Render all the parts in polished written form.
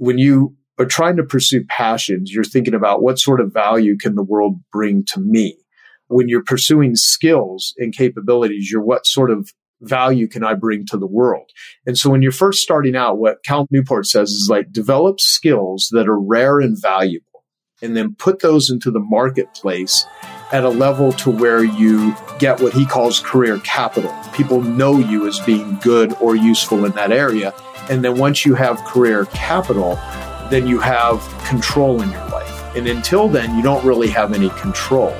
when you are trying to pursue passions, you're thinking about what sort of value can the world bring to me? When you're pursuing skills and capabilities, you're what sort of value can I bring to the world? And so when you're first starting out, what Cal Newport says is like, develop skills that are rare and valuable, and then put those into the marketplace at a level to where you get what he calls career capital. People know you as being good or useful in that area. And then once you have career capital, then you have control in your life. And until then, you don't really have any control.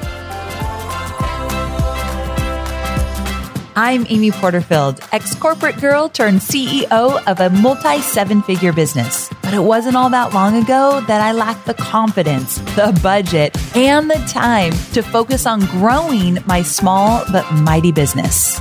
I'm Amy Porterfield, ex-corporate girl turned CEO of a multi-seven-figure business. But it wasn't all that long ago that I lacked the confidence, the budget, and the time to focus on growing my small but mighty business.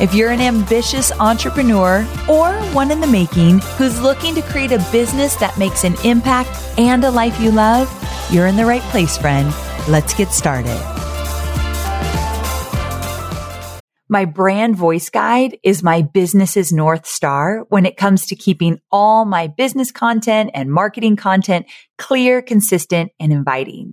If you're an ambitious entrepreneur or one in the making who's looking to create a business that makes an impact and a life you love, you're in the right place, friend. Let's get started. My brand voice guide is my business's North Star when it comes to keeping all my business content and marketing content clear, consistent, and inviting.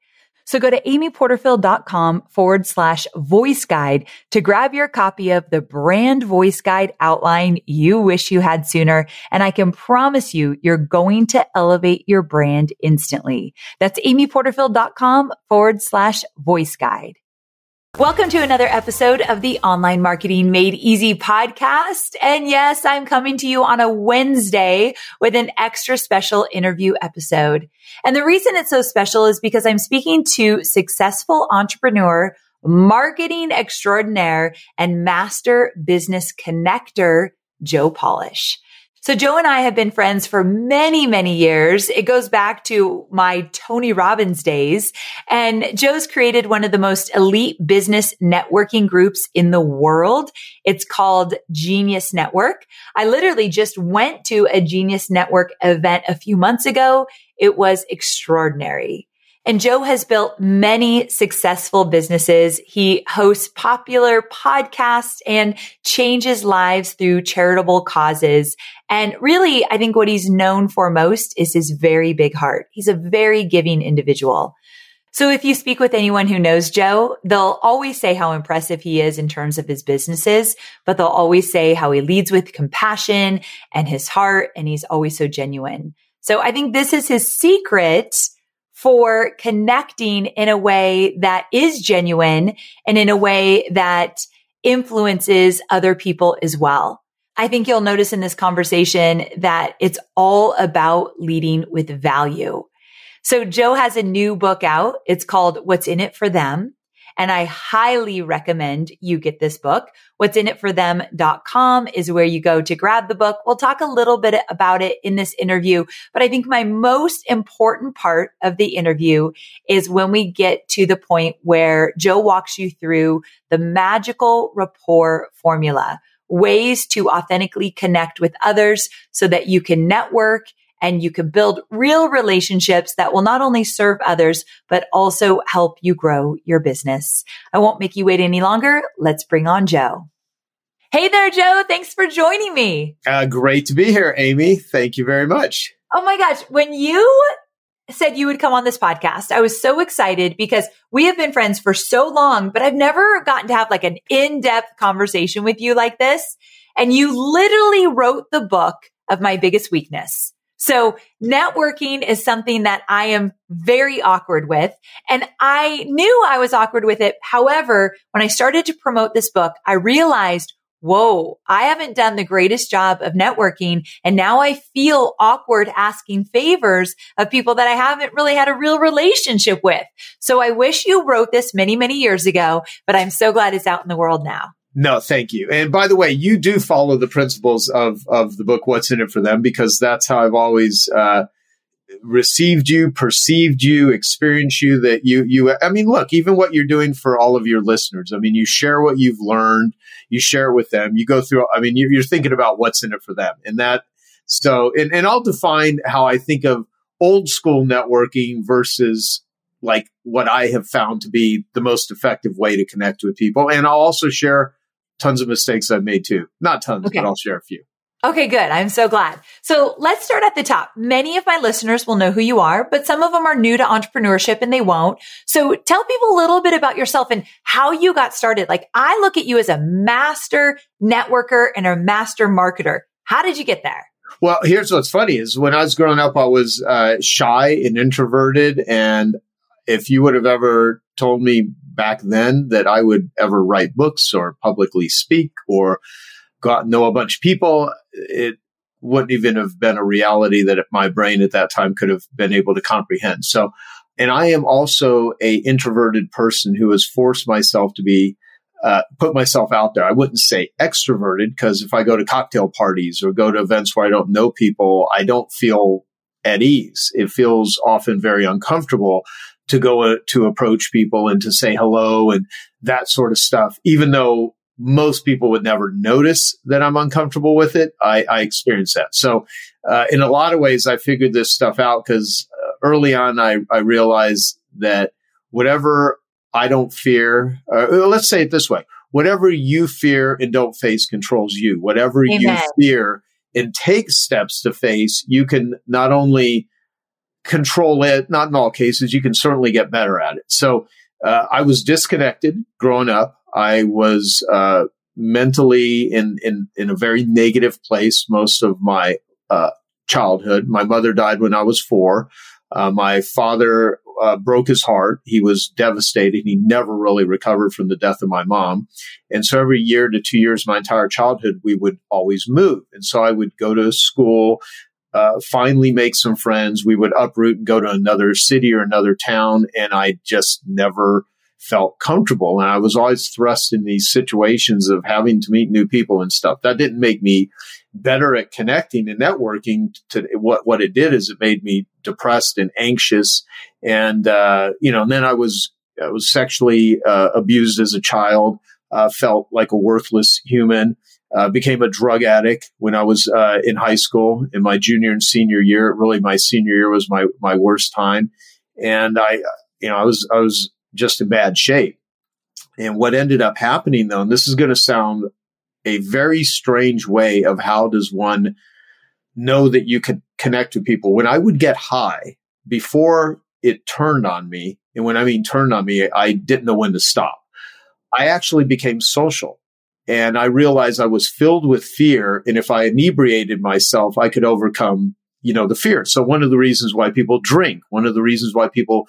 So go to amyporterfield.com/voice guide to grab your copy of the brand voice guide outline you wish you had sooner. And I can promise you, you're going to elevate your brand instantly. That's amyporterfield.com/voice guide. Welcome to another episode of the Online Marketing Made Easy podcast. And yes, I'm coming to you on a Wednesday with an extra special interview episode. And the reason it's so special is because I'm speaking to successful entrepreneur, marketing extraordinaire, and master business connector, Joe Polish. So Joe and I have been friends for many, many years. It goes back to my Tony Robbins days. And Joe's created one of the most elite business networking groups in the world. It's called Genius Network. I literally just went to a Genius Network event a few months ago. It was extraordinary. And Joe has built many successful businesses. He hosts popular podcasts and changes lives through charitable causes. And really, I think what he's known for most is his very big heart. He's a very giving individual. So if you speak with anyone who knows Joe, they'll always say how impressive he is in terms of his businesses, but they'll always say how he leads with compassion and his heart, and he's always so genuine. So I think this is his secret for connecting in a way that is genuine and in a way that influences other people as well. I think you'll notice in this conversation that it's all about leading with value. So Joe has a new book out. It's called What's In It For Them. And I highly recommend you get this book. Whatsinitforthem.com is where you go to grab the book. We'll talk a little bit about it in this interview, but I think my most important part of the interview is when we get to the point where Joe walks you through the magical rapport formula, ways to authentically connect with others so that you can network and you can build real relationships that will not only serve others, but also help you grow your business. I won't make you wait any longer. Let's bring on Joe. Hey there, Joe. Thanks for joining me. Great to be here, Amy. Thank you very much. Oh my gosh. When you said you would come on this podcast, I was so excited because we have been friends for so long, but I've never gotten to have like an in-depth conversation with you like this. And you literally wrote the book of my biggest weakness. So networking is something that I am very awkward with, and I knew I was awkward with it. However, when I started to promote this book, I realized, whoa, I haven't done the greatest job of networking. And now I feel awkward asking favors of people that I haven't really had a real relationship with. So I wish you wrote this many, many years ago, but I'm so glad it's out in the world now. No, thank you. And by the way, you do follow the principles of the book, What's In It For Them, because that's how I've always received you, perceived you, experienced you, that you, I mean, look, even what you're doing for all of your listeners. I mean, you share what you've learned, you share it with them, you go through, I mean, you're thinking about what's in it for them. And that, so, and I'll define how I think of old school networking versus like what I have found to be the most effective way to connect with people. And I'll also share tons of mistakes I've made too. Not tons, okay, but I'll share a few. Okay, good. I'm so glad. So let's start at the top. Many of my listeners will know who you are, but some of them are new to entrepreneurship and they won't. So tell people a little bit about yourself and how you got started. Like, I look at you as a master networker and a master marketer. How did you get there? Well, here's what's funny is when I was growing up, I was shy and introverted, and if you would have ever told me back then that I would ever write books or publicly speak or got to know a bunch of people, it wouldn't even have been a reality that my brain at that time could have been able to comprehend. So, and I am also a introverted person who has forced myself to be, put myself out there. I wouldn't say extroverted, because if I go to cocktail parties or go to events where I don't know people, I don't feel at ease. It feels often very uncomfortable to go to approach people and to say hello and that sort of stuff. Even though most people would never notice that I'm uncomfortable with it, I experience that. So in a lot of ways, I figured this stuff out because early on, I realized that whatever I don't fear, let's say it this way, whatever you fear and don't face controls you. Whatever you fear and take steps to face, you can not only control it, not in all cases, you can certainly get better at it. So I was disconnected growing up. I was mentally in a very negative place most of my childhood. My mother died when I was 4. My father broke his heart. He was devastated. He never really recovered from the death of my mom. And so every year to 2 years, my entire childhood, we would always move. And so I would go to school, finally make some friends. We would uproot and go to another city or another town. And I just never felt comfortable. And I was always thrust in these situations of having to meet new people and stuff. That didn't make me better at connecting and networking. To what it did is it made me depressed and anxious. And, and then I was sexually abused as a child, felt like a worthless human, became a drug addict when I was in high school in my junior and senior year. Really, my senior year was my worst time. And I was just in bad shape. And what ended up happening though, and this is going to sound a very strange way of how does one know that you could connect with people. When I would get high before it turned on me, and when I mean turned on me, I didn't know when to stop. I actually became social. And I realized I was filled with fear. And if I inebriated myself, I could overcome, the fear. So one of the reasons why people drink, one of the reasons why people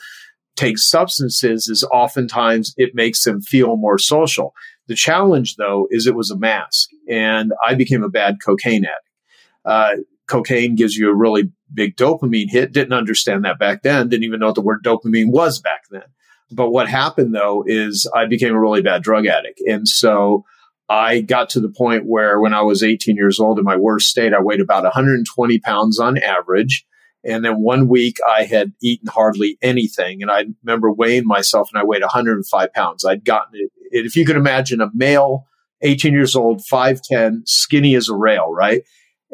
take substances is oftentimes it makes them feel more social. The challenge, though, is it was a mask, and I became a bad cocaine addict. Cocaine gives you a really big dopamine hit. Didn't understand that back then. Didn't even know what the word dopamine was back then. But what happened, though, is I became a really bad drug addict. And so I got to the point where when I was 18 years old in my worst state, I weighed about 120 pounds on average. And then 1 week I had eaten hardly anything. And I remember weighing myself and I weighed 105 pounds. I'd gotten it. If you could imagine a male, 18 years old, 5'10", skinny as a rail, right?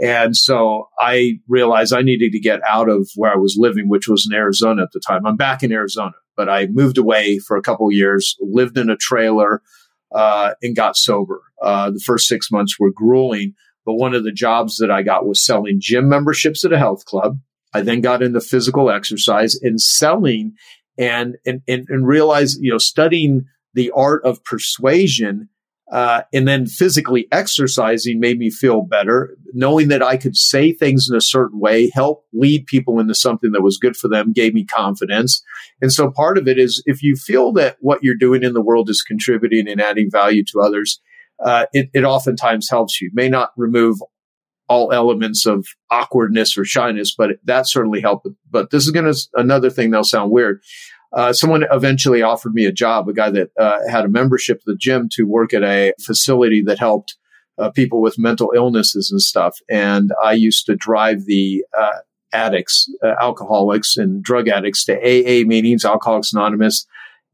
And so I realized I needed to get out of where I was living, which was in Arizona at the time. I'm back in Arizona, but I moved away for a couple of years, lived in a trailer, and got sober. The first 6 months were grueling, but one of the jobs that I got was selling gym memberships at a health club. I then got into physical exercise and selling and realized, studying the art of persuasion And then physically exercising made me feel better. Knowing that I could say things in a certain way, help lead people into something that was good for them, gave me confidence. And so part of it is if you feel that what you're doing in the world is contributing and adding value to others, it oftentimes helps you. It may not remove all elements of awkwardness or shyness, but that certainly helped. But this is another thing that'll sound weird. Someone eventually offered me a job, a guy that had a membership to the gym to work at a facility that helped people with mental illnesses and stuff. And I used to drive the addicts, alcoholics and drug addicts to AA meetings, Alcoholics Anonymous,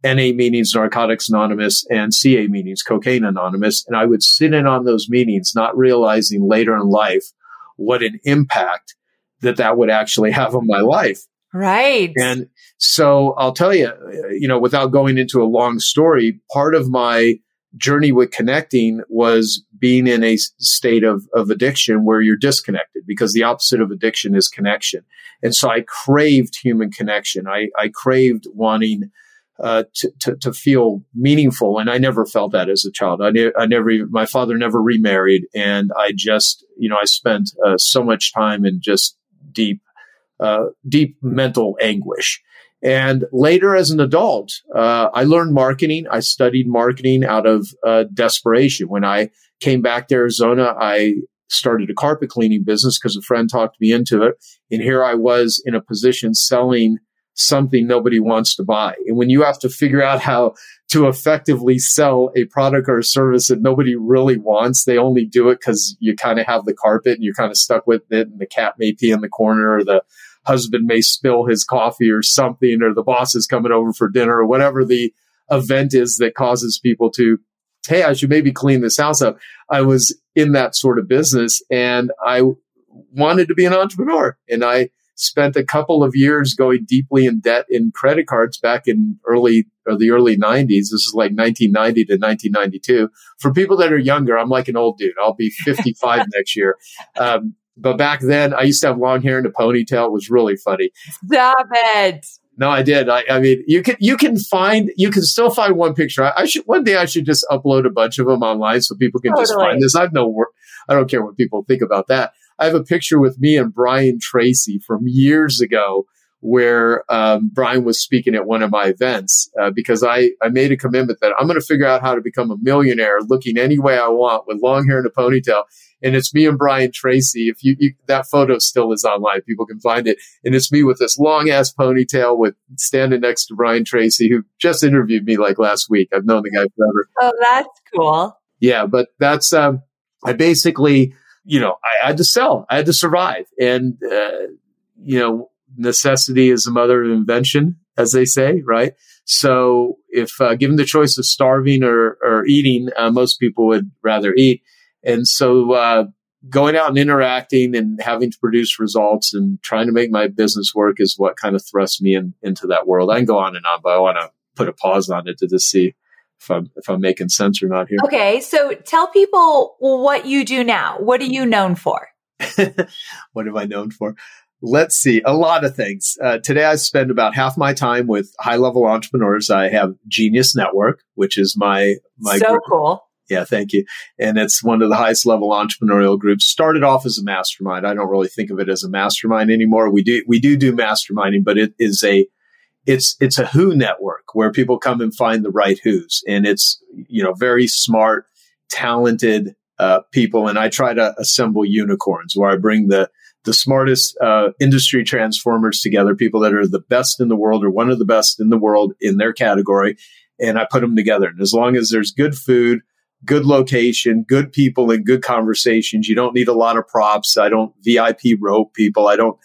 NA meetings, Narcotics Anonymous, and CA meetings, Cocaine Anonymous. And I would sit in on those meetings, not realizing later in life what an impact that would actually have on my life. Right. And so I'll tell you, without going into a long story, part of my journey with connecting was being in a state of addiction where you're disconnected, because the opposite of addiction is connection. And so I craved human connection. I craved wanting to feel meaningful. And I never felt that as a child. My father never remarried. And I just, I spent so much time in just deep mental anguish. And later as an adult, I learned marketing. I studied marketing out of desperation. When I came back to Arizona, I started a carpet cleaning business because a friend talked me into it. And here I was in a position selling something nobody wants to buy. And when you have to figure out how to effectively sell a product or a service that nobody really wants, they only do it because you kind of have the carpet and you're kind of stuck with it, and the cat may pee in the corner, or the husband may spill his coffee or something, or the boss is coming over for dinner, or whatever the event is that causes people to, hey, I should maybe clean this house up. I was in that sort of business, and I wanted to be an entrepreneur. And I spent a couple of years going deeply in debt in credit cards back in the early 90s. This is like 1990 to 1992. For people that are younger, I'm like an old dude. I'll be 55 next year. But back then, I used to have long hair and a ponytail. It was really funny. Stop it. No, I did. I mean, you can still find one picture. I should just upload a bunch of them online so people can just find this. I don't care what people think about that. I have a picture with me and Brian Tracy from years ago where Brian was speaking at one of my events because I made a commitment that I'm going to figure out how to become a millionaire looking any way I want with long hair and a ponytail. And it's me and Brian Tracy. If that photo still is online, people can find it. And it's me with this long ass ponytail standing next to Brian Tracy, who just interviewed me like last week. I've known the guy forever. Oh, that's cool. Yeah. But that's, I basically, I had to sell, I had to survive. And, necessity is the mother of invention, as they say, right? So if given the choice of starving or eating, most people would rather eat. And so going out and interacting and having to produce results and trying to make my business work is what kind of thrust me into that world. I can go on and on, but I want to put a pause on it to just see if I'm making sense or not here. Okay. So tell people what you do now. What are you known for? What am I known for? Let's see. A lot of things. Today, I spend about half my time with high-level entrepreneurs. I have Genius Network, which is my so group. Cool. Yeah, thank you. And it's one of the highest-level entrepreneurial groups. Started off as a mastermind. I don't really think of it as a mastermind anymore. We do masterminding, but it is it's a who network where people come and find the right who's, and it's very smart, talented people. And I try to assemble unicorns where I bring the smartest industry transformers together, people that are the best in the world or one of the best in the world in their category. And I put them together. And as long as there's good food, good location, good people, and good conversations, you don't need a lot of props. I don't VIP rope people. I don't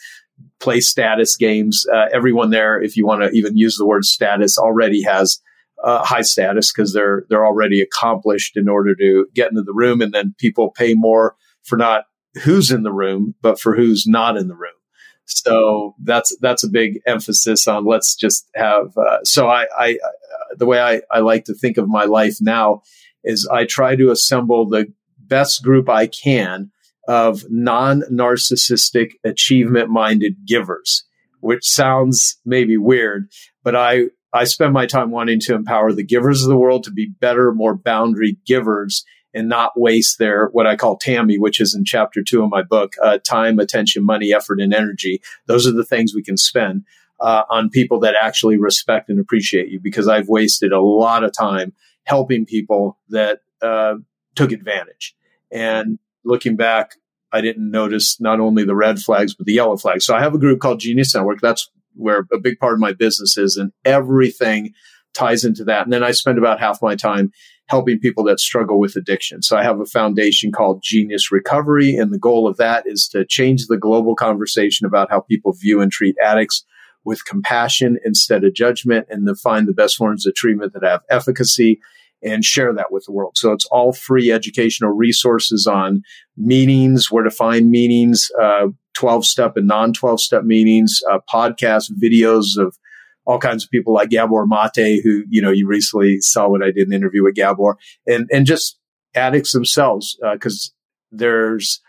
play status games. Everyone there, if you want to even use the word status, already has high status because they're already accomplished in order to get into the room. And then people pay more for not who's in the room, but for who's not in the room. So that's a big emphasis on let's just have. The way I like to think of my life now is I try to assemble the best group I can of non-narcissistic, achievement-minded givers, which sounds maybe weird, but I I spend my time wanting to empower the givers of the world to be better, more boundary givers and not waste their, what I call TAMI, which is in chapter 2 of my book, time, attention, money, effort, and energy. Those are the things we can spend on people that actually respect and appreciate you, because I've wasted a lot of time helping people that took advantage. And looking back, I didn't notice not only the red flags, but the yellow flags. So I have a group called Genius Network. That's where a big part of my business is, and everything ties into that. And then I spend about half my time helping people that struggle with addiction. So I have a foundation called Genius Recovery, and the goal of that is to change the global conversation about how people view and treat addicts with compassion instead of judgment, and to find the best forms of treatment that have efficacy and share that with the world. So it's all free educational resources on meetings, where to find meetings, 12-step and non-12-step meetings, podcasts, videos of all kinds of people like Gabor Mate, who, you know, you recently saw what I did in the interview with Gabor, and just addicts themselves, because there's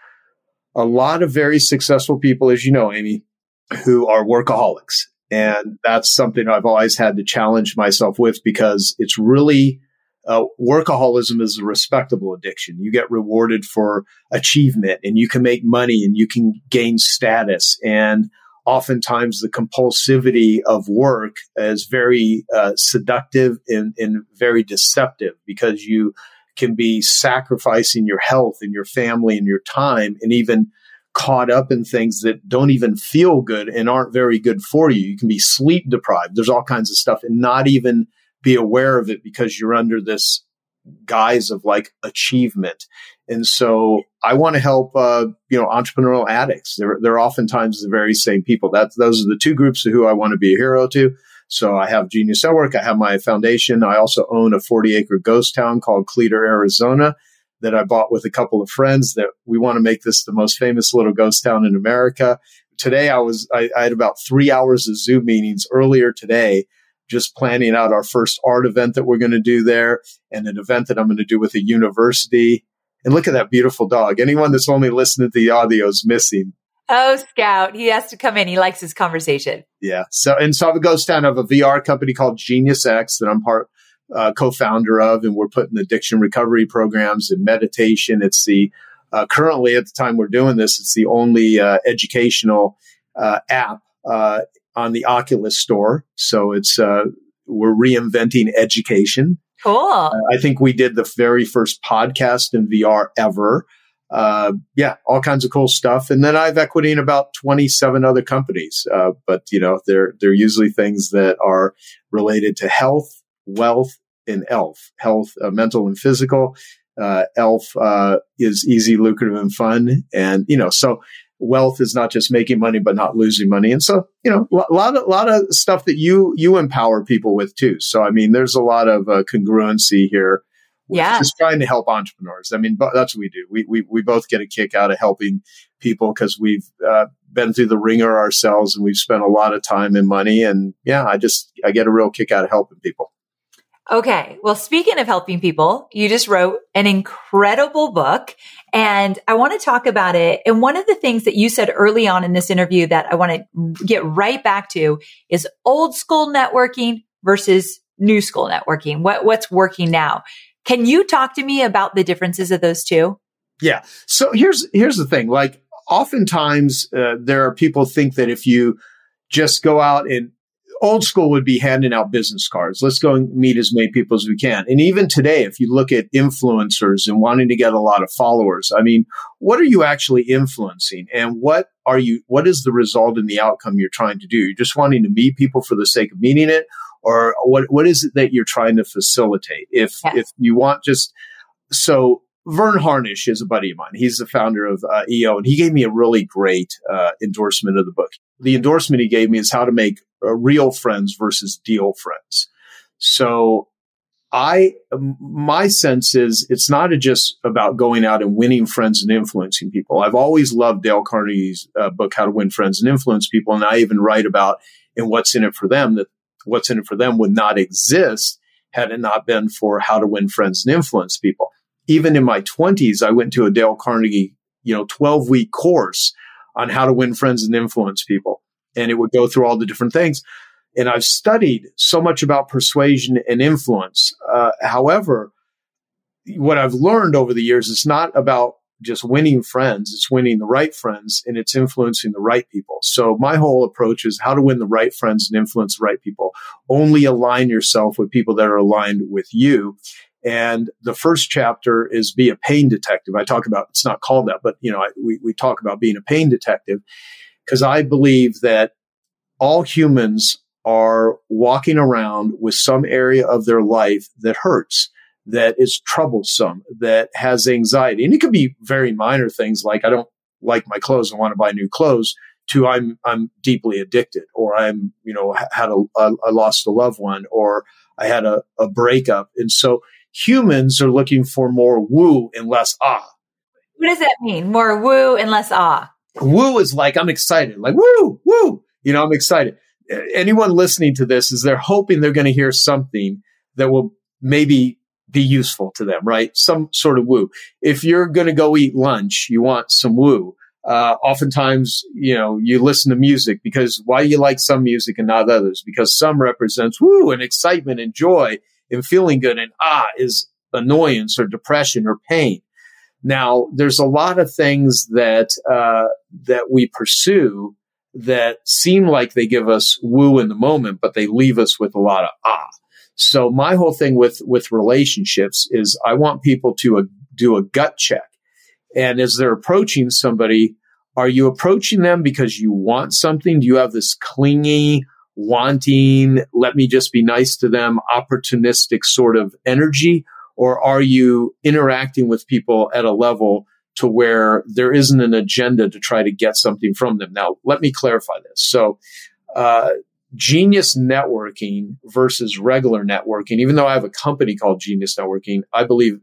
a lot of very successful people, as you know, Amy, who are workaholics. And that's something I've always had to challenge myself with, because it's really... workaholism is a respectable addiction. You get rewarded for achievement, and you can make money, and you can gain status. And oftentimes the compulsivity of work is very seductive and very deceptive, because you can be sacrificing your health and your family and your time, and even caught up in things that don't even feel good and aren't very good for you. You can be sleep deprived. There's all kinds of stuff, and not even be aware of it, because you're under this guise of like achievement. And so I want to help, entrepreneurial addicts. They're oftentimes the very same people. Those are the two groups of who I want to be a hero to. So I have Genius Network. I have my foundation. I also own a 40-acre ghost town called Cletor, Arizona, that I bought with a couple of friends, that we want to make this the most famous little ghost town in America. Today, I had about 3 hours of Zoom meetings earlier today, just planning out our first art event that we're going to do there, and an event that I'm going to do with a university. And look at that beautiful dog. Anyone that's only listening to the audio is missing. Oh, Scout. He has to come in. He likes his conversation. Yeah. So I have a ghost town of a VR company called Genius X that I'm co-founder of, and we're putting addiction recovery programs and meditation. It's the, currently at the time we're doing this, it's the only educational app on the Oculus Store. So it's, we're reinventing education. Cool. I think we did the very first podcast in VR ever. All kinds of cool stuff. And then I have equity in about 27 other companies. But you know, they're usually things that are related to health, wealth, and ELF, health, mental and physical. ELF, is easy, lucrative, and fun. And, you know, so wealth is not just making money, but not losing money. And so, you know, a lot of stuff that you empower people with too. So, I mean, there's a lot of congruency here. Yeah. Just trying to help entrepreneurs. I mean, that's what we do. We both get a kick out of helping people, because we've been through the ringer ourselves, and we've spent a lot of time and money. And yeah, I get a real kick out of helping people. Okay. Well, speaking of helping people, you just wrote an incredible book, and I want to talk about it. And one of the things that you said early on in this interview that I want to get right back to is old school networking versus new school networking. What's working now? Can you talk to me about the differences of those two? Yeah. So here's the thing. Like, oftentimes there are people think that if you just go out and old school would be handing out business cards. Let's go and meet as many people as we can. And even today, if you look at influencers and wanting to get a lot of followers, I mean, what are you actually influencing? And what is the result and the outcome you're trying to do? You're just wanting to meet people for the sake of meeting it? Or what is it that you're trying to facilitate? If you want just, so Vern Harnish is a buddy of mine. He's the founder of EO, and he gave me a really great endorsement of the book. The endorsement he gave me is how to make real friends versus deal friends. So my sense is it's not just about going out and winning friends and influencing people. I've always loved Dale Carnegie's book, How to Win Friends and Influence People. And I even write about in What's In It For Them, that What's In It For Them would not exist had it not been for How to Win Friends and Influence People. Even in my 20s, I went to a Dale Carnegie, 12-week course on how to win friends and influence people. And it would go through all the different things. And I've studied so much about persuasion and influence. However, what I've learned over the years, it's not about just winning friends. It's winning the right friends, and it's influencing the right people. So my whole approach is how to win the right friends and influence the right people. Only align yourself with people that are aligned with you. And the first chapter is be a pain detective. I talk about, it's not called that, but you know, we talk about being a pain detective because I believe that all humans are walking around with some area of their life that hurts, that is troublesome, that has anxiety. And it could be very minor things like I don't like my clothes and want to buy new clothes to I'm deeply addicted, or I'm, you know, I lost a loved one, or I had a breakup. And so humans are looking for more woo and less ah. What does that mean? More woo and less ah. Woo is like, I'm excited, like woo, woo. You know, I'm excited. Anyone listening to this is they're hoping they're going to hear something that will maybe be useful to them, right? Some sort of woo. If you're going to go eat lunch, you want some woo. Oftentimes, you know, you listen to music because why you like some music and not others? Because some represents woo and excitement and joy and feeling good, and ah is annoyance or depression or pain. Now, there's a lot of things that we pursue that seem like they give us woo in the moment, but they leave us with a lot of ah. So my whole thing with relationships is I want people to do a gut check. And as they're approaching somebody, are you approaching them because you want something? Do you have this clingy, wanting, let me just be nice to them, opportunistic sort of energy? Or are you interacting with people at a level to where there isn't an agenda to try to get something from them? Now, let me clarify this. So, Genius networking versus regular networking, even though I have a company called Genius Networking, I believe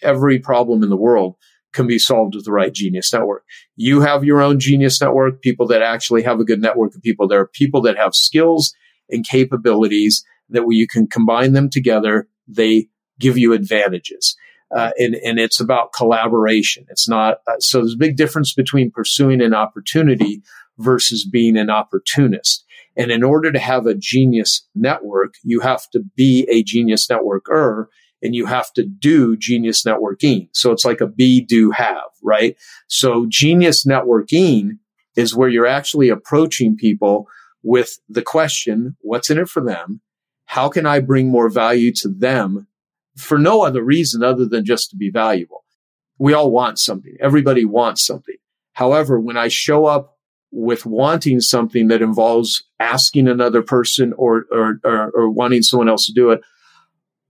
every problem in the world can be solved with the right Genius Network. You have your own Genius Network, people that actually have a good network of people. There are people that have skills and capabilities that you can combine them together. They give you advantages. And it's about collaboration. It's not, so there's a big difference between pursuing an opportunity versus being an opportunist. And in order to have a Genius Network, you have to be a Genius Networker, and you have to do Genius Networking. So it's like a be, do, have, right? So Genius Networking is where you're actually approaching people with the question, what's in it for them? How can I bring more value to them for no other reason other than just to be valuable? We all want something. Everybody wants something. However, when I show up with wanting something that involves asking another person or wanting someone else to do it,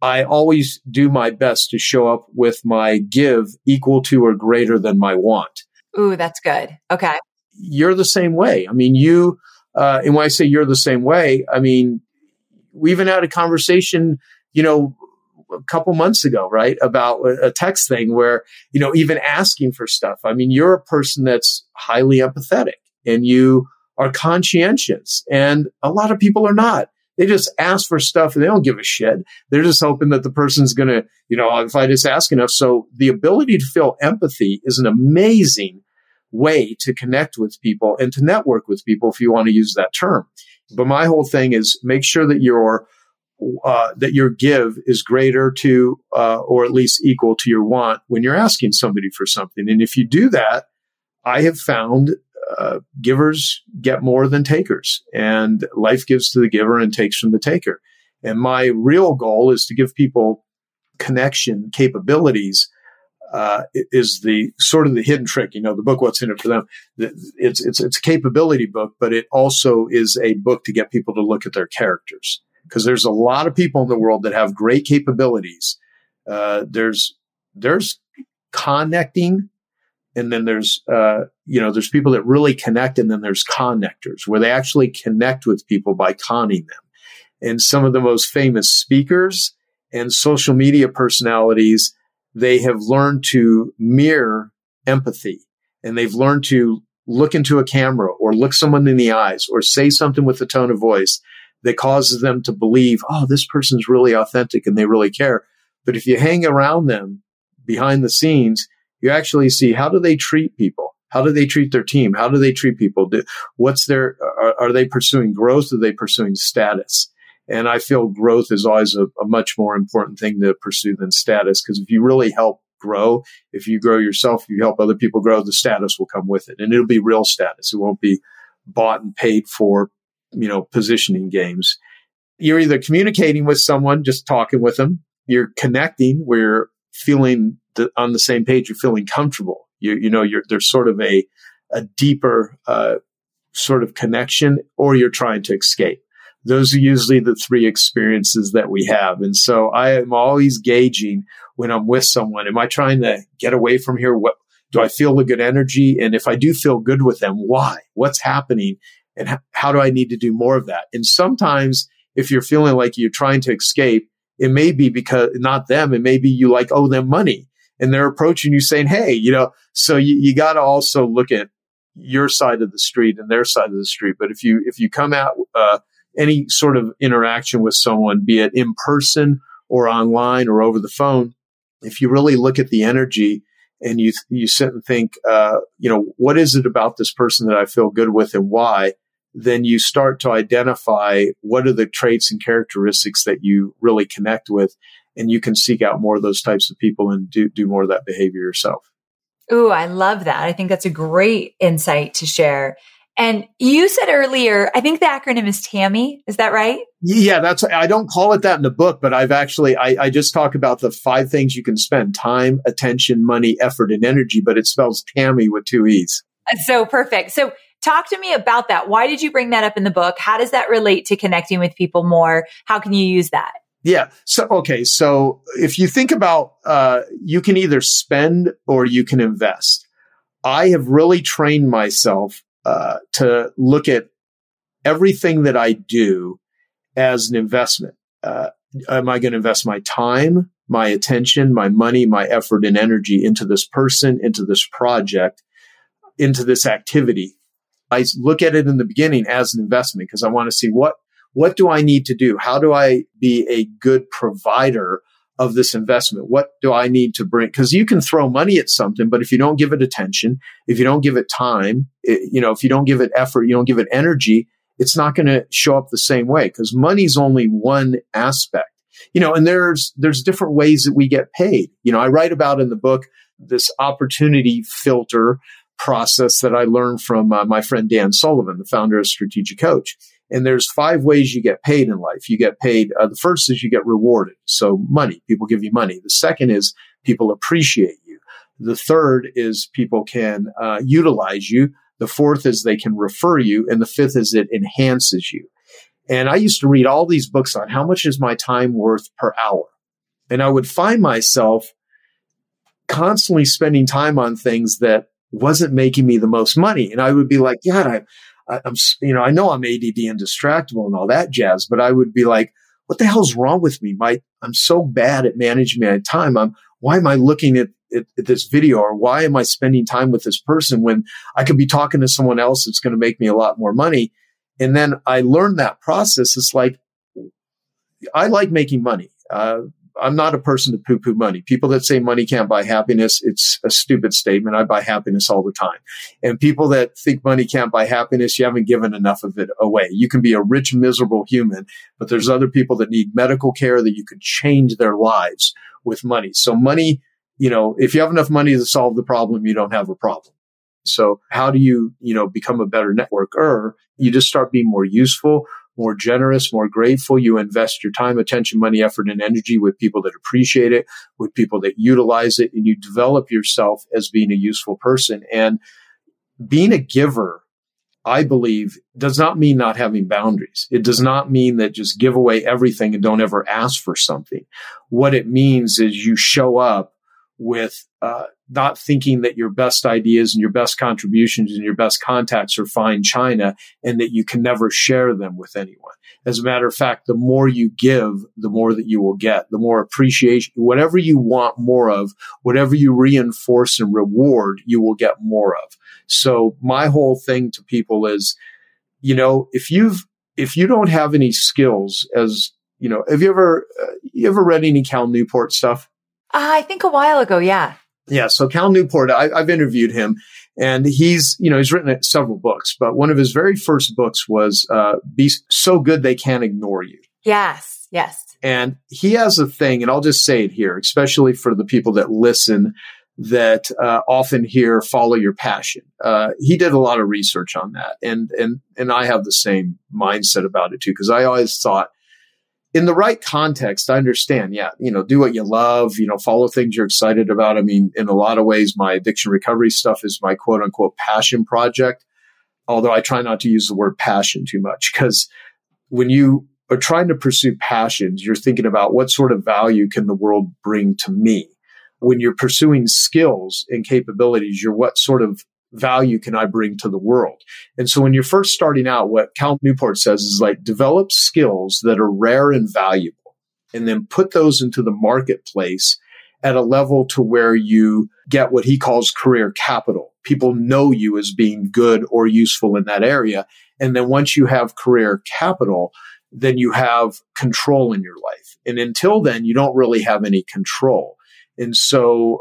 I always do my best to show up with my give equal to or greater than my want. Ooh, that's good. Okay. You're the same way. I mean, you, and when I say you're the same way, I mean, we even had a conversation, you know, a couple months ago, right? About a text thing where, you know, even asking for stuff. I mean, you're a person that's highly empathetic, and you are conscientious, and a lot of people are not. They just ask for stuff and they don't give a shit. They're just hoping that the person's going to, you know, if I just ask enough. So the ability to feel empathy is an amazing way to connect with people and to network with people, if you want to use that term. But my whole thing is make sure that your give is greater to, or at least equal to your want when you're asking somebody for something. And if you do that, I have found givers get more than takers, and life gives to the giver and takes from the taker. And my real goal is to give people connection capabilities, is the sort of the hidden trick, you know, the book, What's in It for Them. It's a capability book, but it also is a book to get people to look at their characters, because there's a lot of people in the world that have great capabilities. There's connecting. And then there's, you know, there's people that really connect, and then there's connectors, where they actually connect with people by conning them. And some of the most famous speakers and social media personalities, they have learned to mirror empathy, and they've learned to look into a camera or look someone in the eyes or say something with a tone of voice that causes them to believe, oh, this person's really authentic and they really care. But if you hang around them behind the scenes, you actually see, how do they treat people? How do they treat their team? How do they treat people? Are they pursuing growth? Are they pursuing status? And I feel growth is always a much more important thing to pursue than status, because if you really help grow, if you grow yourself, you help other people grow, the status will come with it. And it'll be real status. It won't be bought and paid for, positioning games. You're either communicating with someone, just talking with them. You're connecting where you're feeling on the same page. You're feeling comfortable. There's sort of a deeper sort of connection, or you're trying to escape. Those are usually the three experiences that we have. And so I am always gauging when I'm with someone, am I trying to get away from here? What do I feel, the good energy? And if I do feel good with them, why? What's happening? And how do I need to do more of that? And sometimes if you're feeling like you're trying to escape, it may be because not them. It may be you owe them money and they're approaching you saying, hey, so you got to also look at your side of the street and their side of the street. But if you come out, any sort of interaction with someone, be it in person or online or over the phone, if you really look at the energy and you sit and think, what is it about this person that I feel good with and why, then you start to identify what are the traits and characteristics that you really connect with, and you can seek out more of those types of people and do more of that behavior yourself. Ooh, I love that. I think that's a great insight to share. And you said earlier, I think the acronym is TAMI. Is that right? Yeah, I don't call it that in the book, but I've actually, I just talk about the 5 things you can spend: time, attention, money, effort, and energy, but it spells TAMI with 2 E's. So perfect. So talk to me about that. Why did you bring that up in the book? How does that relate to connecting with people more? How can you use that? Yeah. So if you think about, you can either spend or you can invest. I have really trained myself to look at everything that I do as an investment. Am I going to invest my time, my attention, my money, my effort and energy into this person, into this project, into this activity? I look at it in the beginning as an investment because I want to see what do I need to do? How do I be a good provider of this investment? What do I need to bring? Because you can throw money at something, but if you don't give it attention, if you don't give it time, if you don't give it effort, you don't give it energy, it's not going to show up the same way, because money's only one aspect, and there's different ways that we get paid. I write about in the book this opportunity filter process that I learned from my friend Dan Sullivan, the founder of Strategic Coach. And there's 5 ways you get paid in life. You get paid. The first is you get rewarded. So money, people give you money. The second is people appreciate you. The third is people can utilize you. The fourth is they can refer you. And the fifth is it enhances you. And I used to read all these books on how much is my time worth per hour. And I would find myself constantly spending time on things that wasn't making me the most money. And I would be like, God, I'm I know I'm ADD and distractible and all that jazz, but I would be like, what the hell's wrong with me? I'm so bad at managing my time. Why am I looking at this video, or why am I spending time with this person when I could be talking to someone else that's going to make me a lot more money? And then I learned that process. It's like, I like making money. I'm not a person to poo-poo money. People that say money can't buy happiness, it's a stupid statement. I buy happiness all the time. And people that think money can't buy happiness, you haven't given enough of it away. You can be a rich, miserable human, but there's other people that need medical care that you could change their lives with money. So money, if you have enough money to solve the problem, you don't have a problem. So how do you, become a better networker? You just start being more useful, more generous, more grateful. You invest your time, attention, money, effort, and energy with people that appreciate it, with people that utilize it, and you develop yourself as being a useful person. And being a giver, I believe, does not mean not having boundaries. It does not mean that just give away everything and don't ever ask for something. What it means is you show up with not thinking that your best ideas and your best contributions and your best contacts are fine china and that you can never share them with anyone. As a matter of fact, the more you give, the more that you will get, the more appreciation, whatever you want more of, whatever you reinforce and reward, you will get more of. So my whole thing to people is, if you don't have any skills as, have you ever read any Cal Newport stuff? I think a while ago, yeah. Yeah. So Cal Newport, I've interviewed him, and he's written several books, but one of his very first books was, Be So Good They Can't Ignore You. Yes. Yes. And he has a thing, and I'll just say it here, especially for the people that listen, that often hear follow your passion. He did a lot of research on that. And I have the same mindset about it too, because I always thought, in the right context, I understand. Yeah. Do what you love, follow things you're excited about. I mean, in a lot of ways, my addiction recovery stuff is my quote unquote passion project. Although I try not to use the word passion too much, because when you are trying to pursue passions, you're thinking about what sort of value can the world bring to me. When you're pursuing skills and capabilities, you're what sort of value can I bring to the world? And so when you're first starting out, what Cal Newport says is like, develop skills that are rare and valuable, and then put those into the marketplace at a level to where you get what he calls career capital. People know you as being good or useful in that area. And then once you have career capital, then you have control in your life. And until then, you don't really have any control. And so,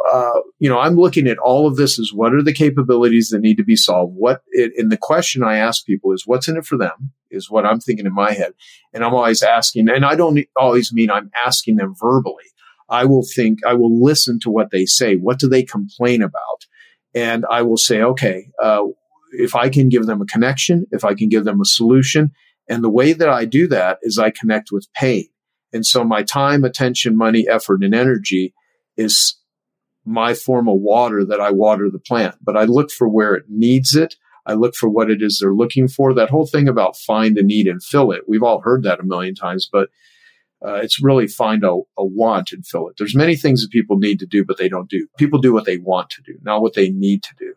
I'm looking at all of this as, what are the capabilities that need to be solved? And the question I ask people is, what's in it for them, is what I'm thinking in my head. And I'm always asking, and I don't always mean I'm asking them verbally. I will listen to what they say. What do they complain about? And I will say, okay, if I can give them a connection, if I can give them a solution. And the way that I do that is I connect with pain. And so my time, attention, money, effort, and energy is my form of water that I water the plant. But I look for where it needs it. I look for what it is they're looking for. That whole thing about find a need and fill it. We've all heard that a million times, but it's really find a want and fill it. There's many things that people need to do, but they don't do. People do what they want to do, not what they need to do.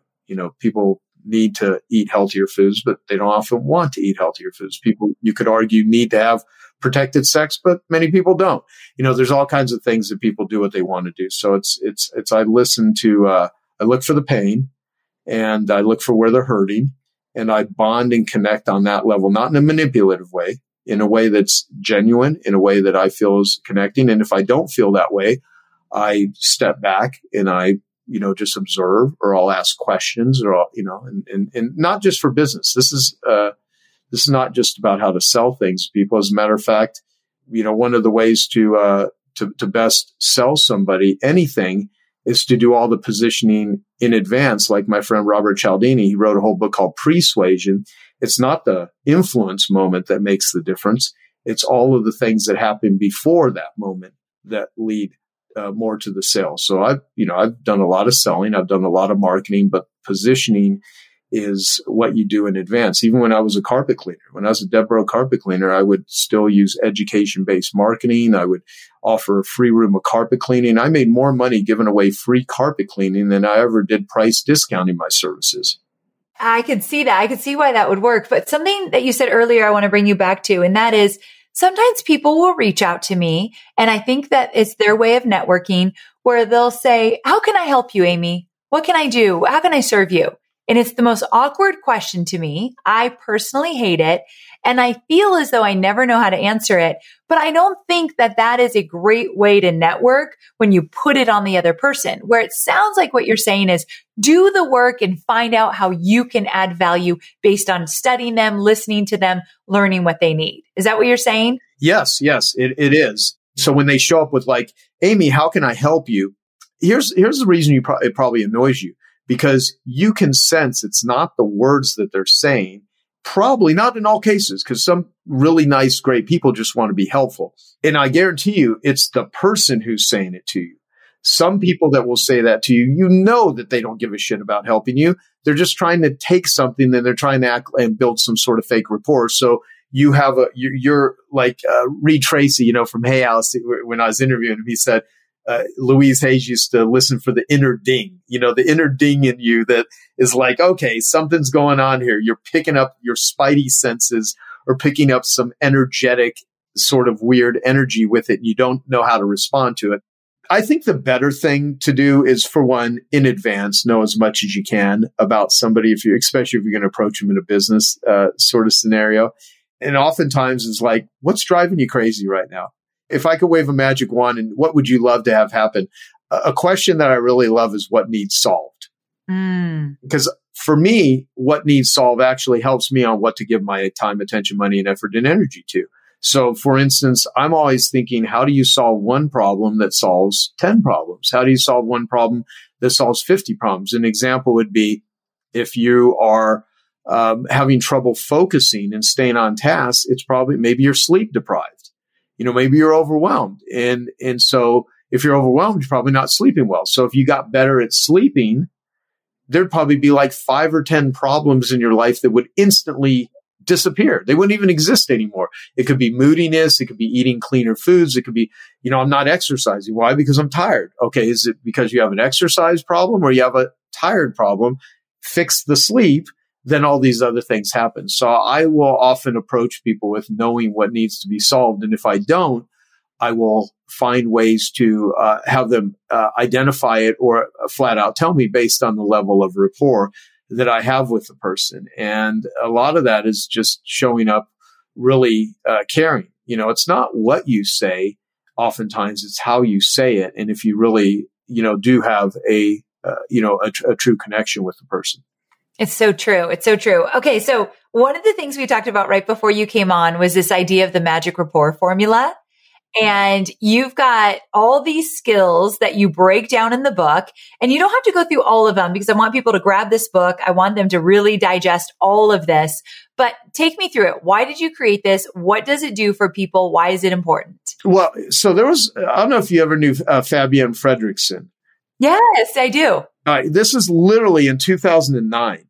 People need to eat healthier foods, but they don't often want to eat healthier foods. People, you could argue, need to have protected sex, but many people don't. There's all kinds of things that people do what they want to do. So it's I listen to, I look for the pain, and I look for where they're hurting, and I bond and connect on that level, not in a manipulative way, in a way that's genuine, in a way that I feel is connecting. And if I don't feel that way, I step back and I just observe, or I'll ask questions, or I'll, and not just for business. This is not just about how to sell things to people. As a matter of fact, one of the ways to best sell somebody anything is to do all the positioning in advance. Like my friend Robert Cialdini, he wrote a whole book called Pre-suasion. It's not the influence moment that makes the difference. It's all of the things that happen before that moment that lead more to the sale. So I've done a lot of selling. I've done a lot of marketing, but positioning is what you do in advance. Even when I was a carpet cleaner, when I was a Deborah carpet cleaner, I would still use education-based marketing. I would offer a free room of carpet cleaning. I made more money giving away free carpet cleaning than I ever did price discounting my services. I could see that. I could see why that would work. But something that you said earlier, I want to bring you back to, and that is, sometimes people will reach out to me, and I think that it's their way of networking, where they'll say, how can I help you, Amy? What can I do? How can I serve you? And it's the most awkward question to me. I personally hate it. And I feel as though I never know how to answer it. But I don't think that that is a great way to network when you put it on the other person, where it sounds like what you're saying is do the work and find out how you can add value based on studying them, listening to them, learning what they need. Is that what you're saying? Yes, it is. So when they show up with like, Amy, how can I help you? Here's the reason it probably annoys you, because you can sense it's not the words that they're saying. Probably not in all cases, because some really nice, great people just want to be helpful. And I guarantee you, it's the person who's saying it to you. Some people that will say that to you, that they don't give a shit about helping you. They're just trying to take something, then they're trying to act and build some sort of fake rapport. So you have you're like Reed Tracy, from Hey, Alice. When I was interviewing him, he said, Louise Hayes used to listen for the inner ding, the inner ding in you that is like, okay, something's going on here. You're picking up, your spidey senses or picking up some energetic sort of weird energy with it. And you don't know how to respond to it. I think the better thing to do is, for one, in advance, know as much as you can about somebody, especially if you're going to approach them in a business sort of scenario. And oftentimes it's like, what's driving you crazy right now? If I could wave a magic wand, and what would you love to have happen? a question that I really love is what needs solved. Because for me, what needs solved actually helps me on what to give my time, attention, money, and effort and energy to. So for instance, I'm always thinking, how do you solve one problem that solves 10 problems? How do you solve one problem that solves 50 problems? An example would be if you are having trouble focusing and staying on task, it's probably maybe you're sleep deprived. You know, maybe you're overwhelmed. And so if you're overwhelmed, you're probably not sleeping well. So if you got better at sleeping, there'd probably be like 5 or 10 problems in your life that would instantly disappear. They wouldn't even exist anymore. It could be moodiness. It could be eating cleaner foods. It could be, you know, I'm not exercising. Why? Because I'm tired. Okay. Is it because you have an exercise problem or you have a tired problem? Fix the sleep. Then all these other things happen. So I will often approach people with knowing what needs to be solved. And if I don't, I will find ways to have them identify it or flat out tell me based on the level of rapport that I have with the person. And a lot of that is just showing up really caring. You know, it's not what you say. Oftentimes it's how you say it. And if you really, you know, do have a true connection with the person. It's so true. It's so true. Okay. So one of the things we talked about right before you came on was this idea of the magic rapport formula. And you've got all these skills that you break down in the book, and you don't have to go through all of them because I want people to grab this book. I want them to really digest all of this, but take me through it. Why did you create this? What does it do for people? Why is it important? Well, so there was, I don't know if you ever knew Fabienne Fredrickson. Yes, I do. All right. This is literally in 2009.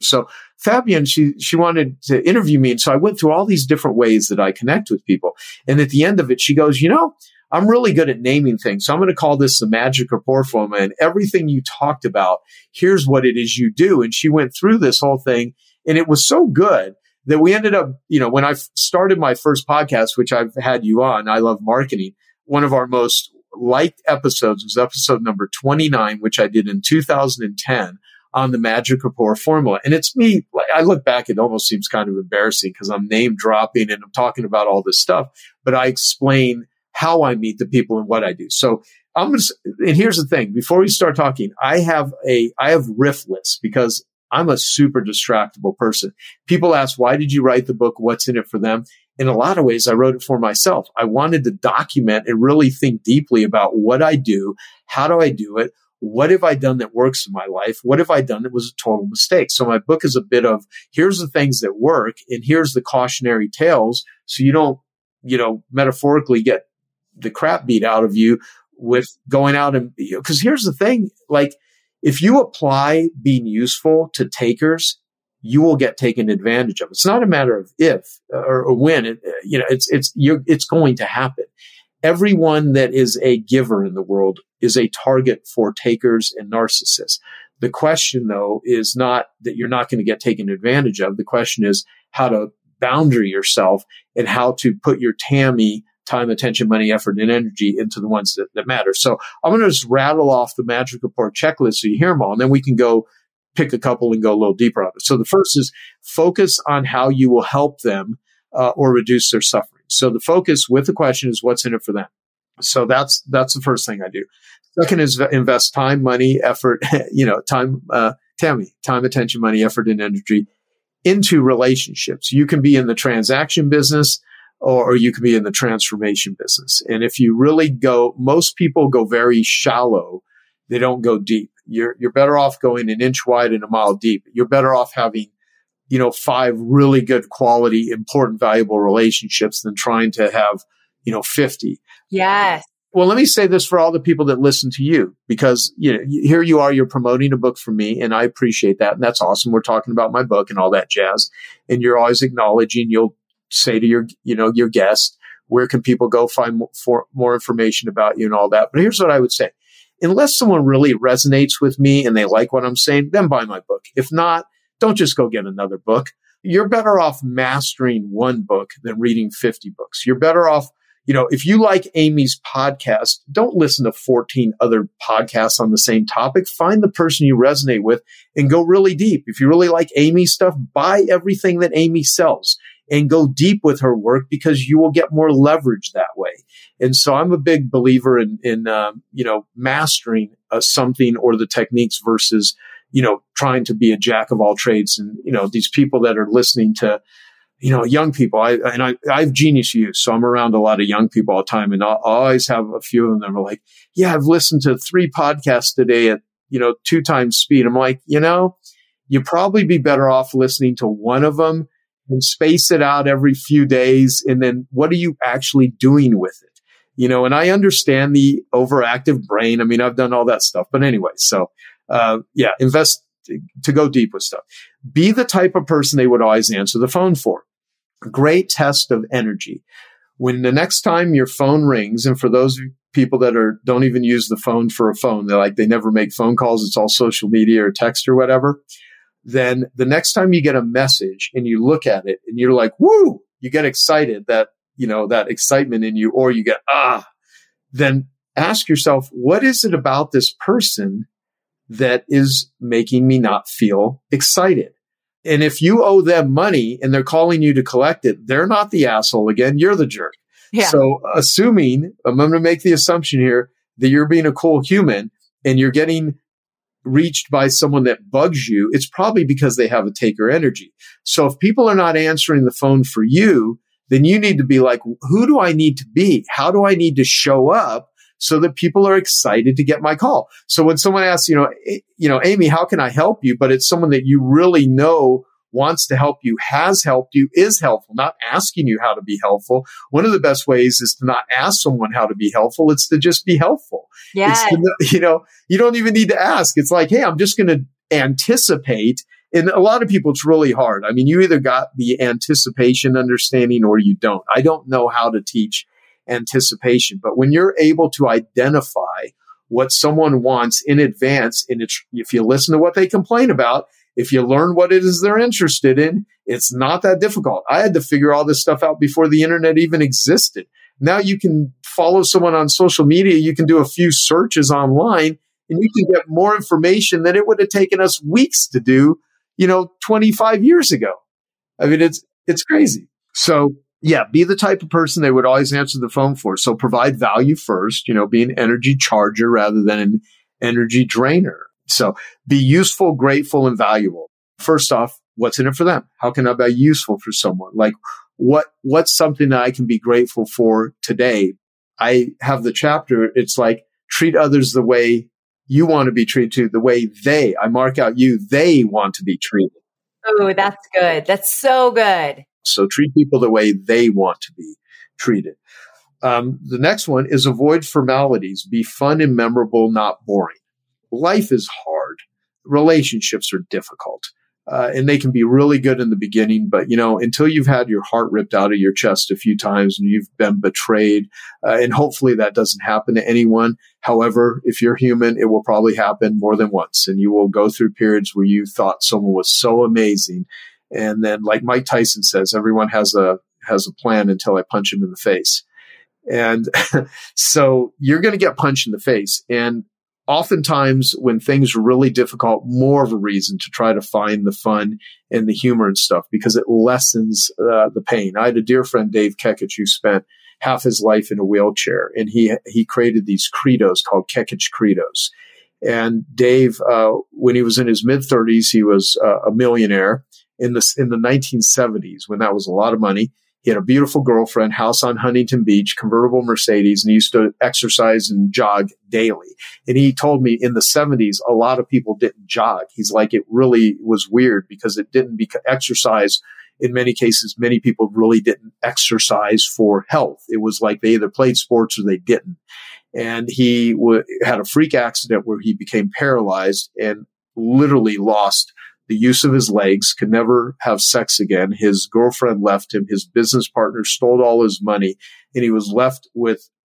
So Fabienne, she wanted to interview me. And so I went through all these different ways that I connect with people. And at the end of it, she goes, you know, I'm really good at naming things. So I'm going to call this the magic rapport formula, and everything you talked about, here's what it is you do. And she went through this whole thing, and it was so good that we ended up, you know, when I started my first podcast, which I've had you on, I Love Marketing, one of our most liked episodes was episode number 29, which I did in 2010. On the magic rapport formula. And it's me, like, I look back, it almost seems kind of embarrassing because I'm name dropping and I'm talking about all this stuff, but I explain how I meet the people and what I do. So I'm just, and here's the thing, before we start talking, I have riff lists because I'm a super distractible person. People ask, why did you write the book? What's in it for them? In a lot of ways, I wrote it for myself. I wanted to document and really think deeply about what I do. How do I do it? What have I done that works in my life? What have I done that was a total mistake? So my book is a bit of, here's the things that work and here's the cautionary tales. So you don't, you know, metaphorically get the crap beat out of you with going out and, you know, cause here's the thing. Like if you apply being useful to takers, you will get taken advantage of. It's not a matter of if or when, you know, it's going to happen. Everyone that is a giver in the world is a target for takers and narcissists. The question, though, is not that you're not going to get taken advantage of. The question is how to boundary yourself and how to put your TAMI, time, attention, money, effort, and energy into the ones that matter. So I'm going to just rattle off the magic report checklist so you hear them all, and then we can go pick a couple and go a little deeper on it. So the first is focus on how you will help them or reduce their suffering. So the focus with the question is what's in it for them. So that's the first thing I do. Second is invest time, money, effort, you know, time, attention, money, effort, and energy into relationships. You can be in the transaction business or you can be in the transformation business. And if you really go, most people go very shallow. They don't go deep. You're better off going an inch wide and a mile deep. You're better off having, you know, 5 really good quality, important, valuable relationships than trying to have, you know, 50. Yes. Well, let me say this for all the people that listen to you, because, you know, here you are, you're promoting a book for me, and I appreciate that. And that's awesome. We're talking about my book and all that jazz. And you're always acknowledging, you'll say to your, you know, your guest, where can people go find for more information about you and all that. But here's what I would say. Unless someone really resonates with me and they like what I'm saying, then buy my book. If not, don't just go get another book. You're better off mastering one book than reading 50 books. You're better off, You know, if you like Amy's podcast, don't listen to 14 other podcasts on the same topic. Find the person you resonate with and go really deep. If you really like Amy's stuff, buy everything that Amy sells and go deep with her work, because you will get more leverage that way. And so I'm a big believer in mastering something or the techniques versus, you know, trying to be a jack of all trades. And, you know, these people that are listening to, you know, young people, I've Genius Youth, so I'm around a lot of young people all the time, and I'll always have a few of them are like, yeah, I've listened to 3 podcasts today at, you know, 2 times speed. I'm like, you know, you'd probably be better off listening to one of them and space it out every few days. And then what are you actually doing with it? You know, and I understand the overactive brain. I mean, I've done all that stuff, but anyway, so, invest to go deep with stuff. Be the type of person they would always answer the phone for. Great test of energy. When the next time your phone rings, and for those people that don't even use the phone for a phone, they never make phone calls, it's all social media or text or whatever, then the next time you get a message and you look at it and you're like, woo, you get excited, that, you know, that excitement in you, or you get, then ask yourself, what is it about this person that is making me not feel excited? And if you owe them money and they're calling you to collect it, they're not the asshole again. You're the jerk. Yeah. So assuming, I'm going to make the assumption here that you're being a cool human and you're getting reached by someone that bugs you, it's probably because they have a taker energy. So if people are not answering the phone for you, then you need to be like, who do I need to be? How do I need to show up so that people are excited to get my call? So when someone asks, you know, Amy, how can I help you? But it's someone that you really know wants to help you, has helped you, is helpful, not asking you how to be helpful. One of the best ways is to not ask someone how to be helpful. It's to just be helpful. Yes. It's to, you know, you don't even need to ask. It's like, hey, I'm just going to anticipate. And a lot of people, it's really hard. I mean, you either got the anticipation understanding or you don't. I don't know how to teach anticipation. But when you're able to identify what someone wants in advance, and if you listen to what they complain about, if you learn what it is they're interested in, it's not that difficult. I had to figure all this stuff out before the internet even existed. Now you can follow someone on social media. You can do a few searches online and you can get more information than it would have taken us weeks to do, you know, 25 years ago. I mean, it's crazy. So yeah, be the type of person they would always answer the phone for. So provide value first, you know, be an energy charger rather than an energy drainer. So be useful, grateful, and valuable. First off, what's in it for them? How can I be useful for someone? Like what's something that I can be grateful for today? I have the chapter. It's like treat others the way you want to be treated, the way they want to be treated. Oh, that's good. That's so good. So treat people the way they want to be treated. The next one is avoid formalities. Be fun and memorable, not boring. Life is hard. Relationships are difficult. And they can be really good in the beginning, but, you know, until you've had your heart ripped out of your chest a few times and you've been betrayed, and hopefully that doesn't happen to anyone. However, if you're human, it will probably happen more than once. And you will go through periods where you thought someone was so amazing. And then, like Mike Tyson says, everyone has a plan until I punch him in the face. And so you're going to get punched in the face. And oftentimes when things are really difficult, more of a reason to try to find the fun and the humor and stuff, because it lessens the pain. I had a dear friend, Dave Kekich, who spent half his life in a wheelchair. And he created these credos called Kekich credos. And Dave, when he was in his mid-30s, he was a millionaire. In the 1970s, when that was a lot of money, he had a beautiful girlfriend, house on Huntington Beach, convertible Mercedes, and he used to exercise and jog daily. And he told me in the 70s, a lot of people didn't jog. He's like, it really was weird because it didn't exercise. In many cases, many people really didn't exercise for health. It was like they either played sports or they didn't. And he had a freak accident where he became paralyzed and literally lost the use of his legs, could never have sex again. His girlfriend left him. His business partner stole all his money, and he was left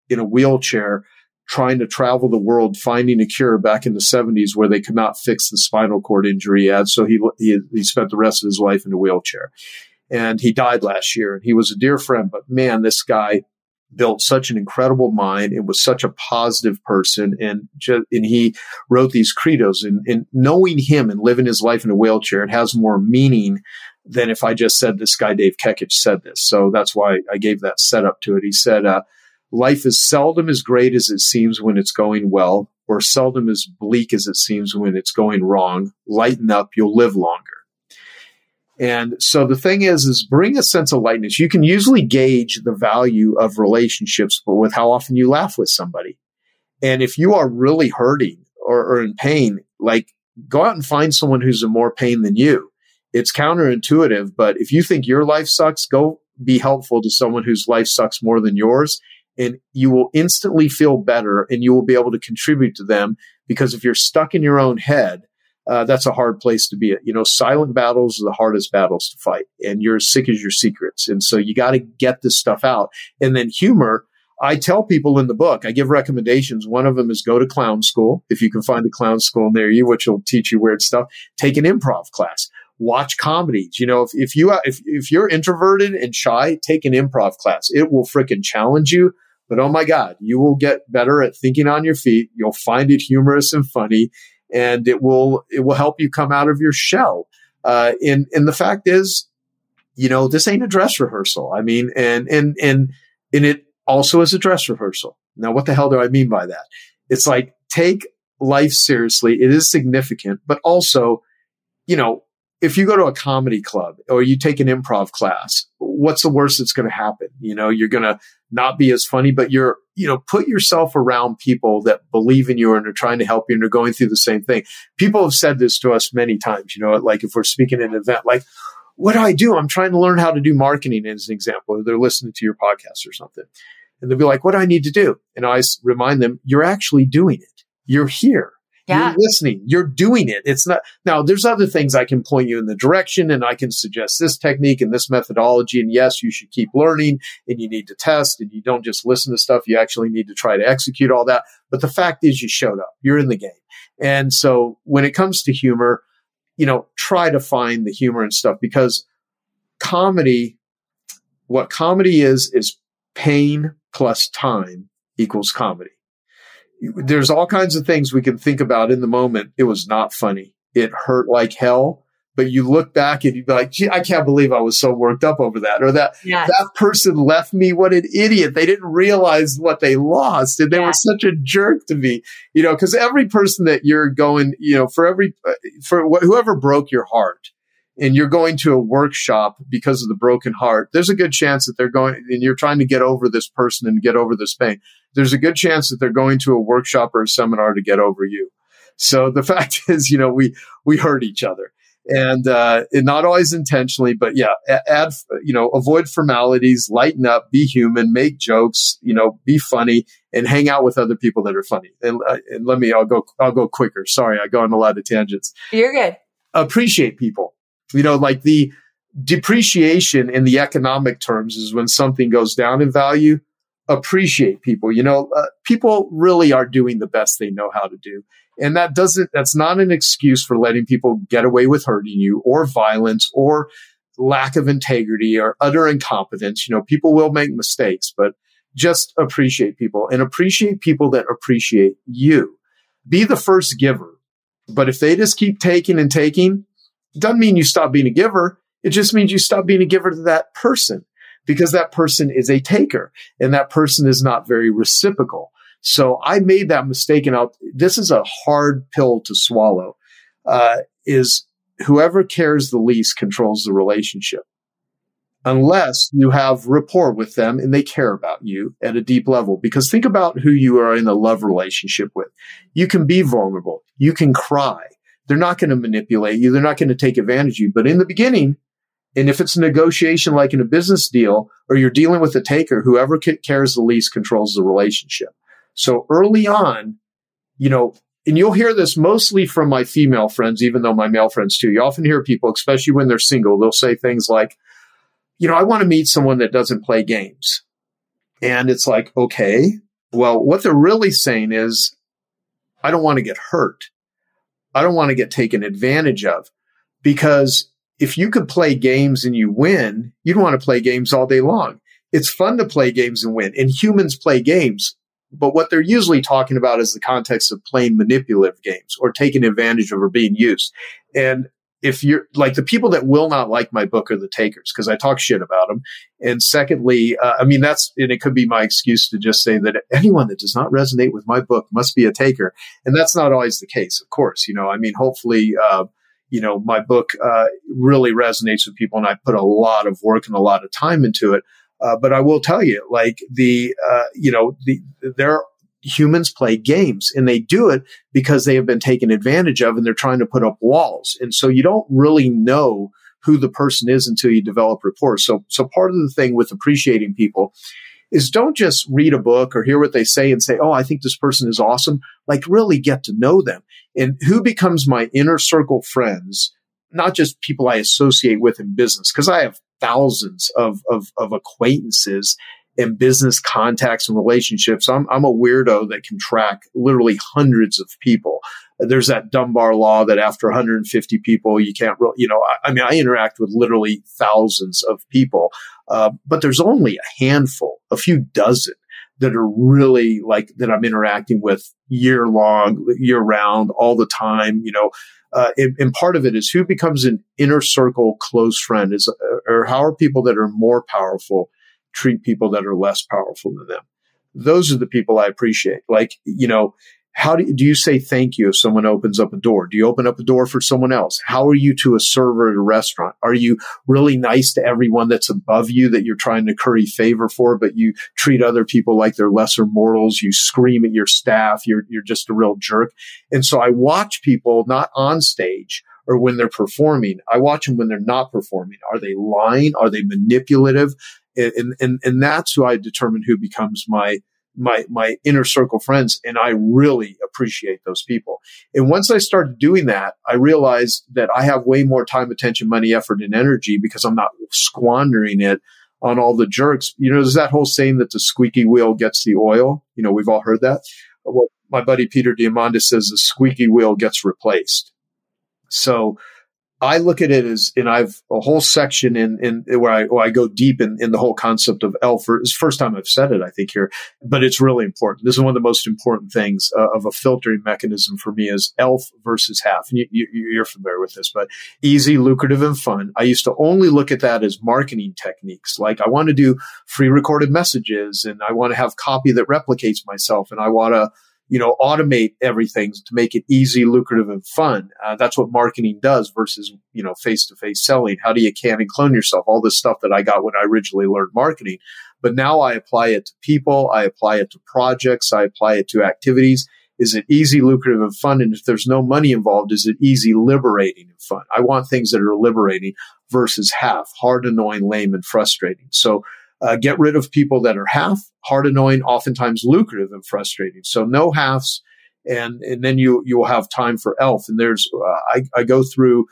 in a wheelchair trying to travel the world, finding a cure back in the 70s where they could not fix the spinal cord injury. And so he spent the rest of his life in a wheelchair, and he died last year. And he was a dear friend, but man, this guy built such an incredible mind and was such a positive person. And he wrote these credos, and knowing him and living his life in a wheelchair, it has more meaning than if I just said this guy, Dave Kekich, said this. So that's why I gave that setup to it. He said, life is seldom as great as it seems when it's going well, or seldom as bleak as it seems when it's going wrong. Lighten up, you'll live longer. And so the thing is bring a sense of lightness. You can usually gauge the value of relationships, but with how often you laugh with somebody. And if you are really hurting or in pain, like, go out and find someone who's in more pain than you. It's counterintuitive, but if you think your life sucks, go be helpful to someone whose life sucks more than yours, and you will instantly feel better, and you will be able to contribute to them. Because if you're stuck in your own head, that's a hard place to be at. You know, silent battles are the hardest battles to fight, and you're as sick as your secrets. And so you got to get this stuff out. And then humor, I tell people in the book, I give recommendations. One of them is go to clown school. If you can find a clown school near you, which will teach you weird stuff, take an improv class, watch comedies. You know, if you're introverted and shy, take an improv class. It will frickin' challenge you. But oh my God, you will get better at thinking on your feet. You'll find it humorous and funny. And it will help you come out of your shell. And the fact is, you know, this ain't a dress rehearsal. I mean, and it also is a dress rehearsal. Now, what the hell do I mean by that? It's like, take life seriously. It is significant, but also, you know, if you go to a comedy club or you take an improv class, what's the worst that's going to happen? You know, you're going to not be as funny, but put yourself around people that believe in you and are trying to help you and are going through the same thing. People have said this to us many times, you know, like if we're speaking at an event, like, what do I do? I'm trying to learn how to do marketing, as an example, or they're listening to your podcast or something. And they'll be like, what do I need to do? And I remind them, you're actually doing it. You're here. Yeah. You're listening. You're doing it. It's not. Now, there's other things I can point you in the direction, and I can suggest this technique and this methodology. And yes, you should keep learning, and you need to test, and you don't just listen to stuff. You actually need to try to execute all that. But the fact is, you showed up. You're in the game. And so when it comes to humor, you know, try to find the humor and stuff, because comedy, what comedy is pain plus time equals comedy. There's all kinds of things we can think about in the moment. It was not funny. It hurt like hell. But you look back and you'd be like, gee, I can't believe I was so worked up over that. Or that that person left me. What an idiot. They didn't realize what they lost. And they were such a jerk to me, you know, because every person that you're going, you know, whoever broke your heart, and you're going to a workshop because of the broken heart, there's a good chance that they're going, and you're trying to get over this person and get over this pain. There's a good chance that they're going to a workshop or a seminar to get over you. So the fact is, you know, we hurt each other, and not always intentionally, but avoid formalities, lighten up, be human, make jokes, you know, be funny, and hang out with other people that are funny. And I'll go quicker. Sorry, I go on a lot of tangents. You're good. Appreciate people. You know, like the depreciation in the economic terms is when something goes down in value. Appreciate people. You know, people really are doing the best they know how to do. And that's not an excuse for letting people get away with hurting you, or violence, or lack of integrity, or utter incompetence. You know, people will make mistakes, but just appreciate people, and appreciate people that appreciate you. Be the first giver. But if they just keep taking and taking, doesn't mean you stop being a giver. It just means you stop being a giver to that person, because that person is a taker, and that person is not very reciprocal. So I made that mistake, and this is a hard pill to swallow, is whoever cares the least controls the relationship, unless you have rapport with them and they care about you at a deep level. Because think about who you are in a love relationship with. You can be vulnerable. You can cry. They're not going to manipulate you. They're not going to take advantage of you. But in the beginning, and if it's a negotiation like in a business deal, or you're dealing with a taker, whoever cares the least controls the relationship. So early on, you know, and you'll hear this mostly from my female friends, even though my male friends too. You often hear people, especially when they're single, they'll say things like, you know, I want to meet someone that doesn't play games. And it's like, okay, well, what they're really saying is, I don't want to get hurt. I don't want to get taken advantage of, because if you could play games and you win, you'd want to play games all day long. It's fun to play games and win, and humans play games, but what they're usually talking about is the context of playing manipulative games or taking advantage of or being used. And if you're like, the people that will not like my book are the takers, because I talk shit about them. And secondly, and it could be my excuse to just say that anyone that does not resonate with my book must be a taker. And that's not always the case, of course. Hopefully, my book really resonates with people, and I put a lot of work and a lot of time into it. But I will tell you, humans play games, and they do it because they have been taken advantage of, and they're trying to put up walls. And so you don't really know who the person is until you develop rapport. So part of the thing with appreciating people is don't just read a book or hear what they say and say, oh, I think this person is awesome. Like, really get to know them. And who becomes my inner circle friends, not just people I associate with in business, because I have thousands of acquaintances and business contacts and relationships. I'm a weirdo that can track literally hundreds of people. There's that Dunbar law that after 150 people, you can't really, I interact with literally thousands of people, but there's only a handful, a few dozen that are really that I'm interacting with year long, year round, all the time, and part of it is who becomes an inner circle close friend is, or how are people that are more powerful treat people that are less powerful than them. Those are the people I appreciate. How do you say thank you if someone opens up a door? Do you open up a door for someone else? How are you to a server at a restaurant? Are you really nice to everyone that's above you that you're trying to curry favor for, but you treat other people like they're lesser mortals? You scream at your staff. You're just a real jerk. And so I watch people not on stage or when they're performing. I watch them when they're not performing. Are they lying? Are they manipulative? And that's who I determine who becomes my inner circle friends. And I really appreciate those people. And once I started doing that, I realized that I have way more time, attention, money, effort, and energy because I'm not squandering it on all the jerks. There's that whole saying that the squeaky wheel gets the oil. We've all heard that. Well, my buddy Peter Diamandis says the squeaky wheel gets replaced. So I look at it as, and I have a whole section where I go deep in the whole concept of ELF. It's the first time I've said it, I think, here, but it's really important. This is one of the most important things of a filtering mechanism for me is ELF versus HALF. And you're familiar with this, but easy, lucrative, and fun. I used to only look at that as marketing techniques. Like, I want to do free recorded messages, and I want to have copy that replicates myself, and I want to automate everything to make it easy, lucrative, and fun. That's what marketing does versus, face-to-face selling. How do you can and clone yourself? All this stuff that I got when I originally learned marketing. But now I apply it to people. I apply it to projects. I apply it to activities. Is it easy, lucrative, and fun? And if there's no money involved, is it easy, liberating, and fun? I want things that are liberating versus half, hard, annoying, lame, and frustrating. So get rid of people that are half, hard, annoying, oftentimes lucrative and frustrating. So no halves, and then you will have time for ELF. And there's I go through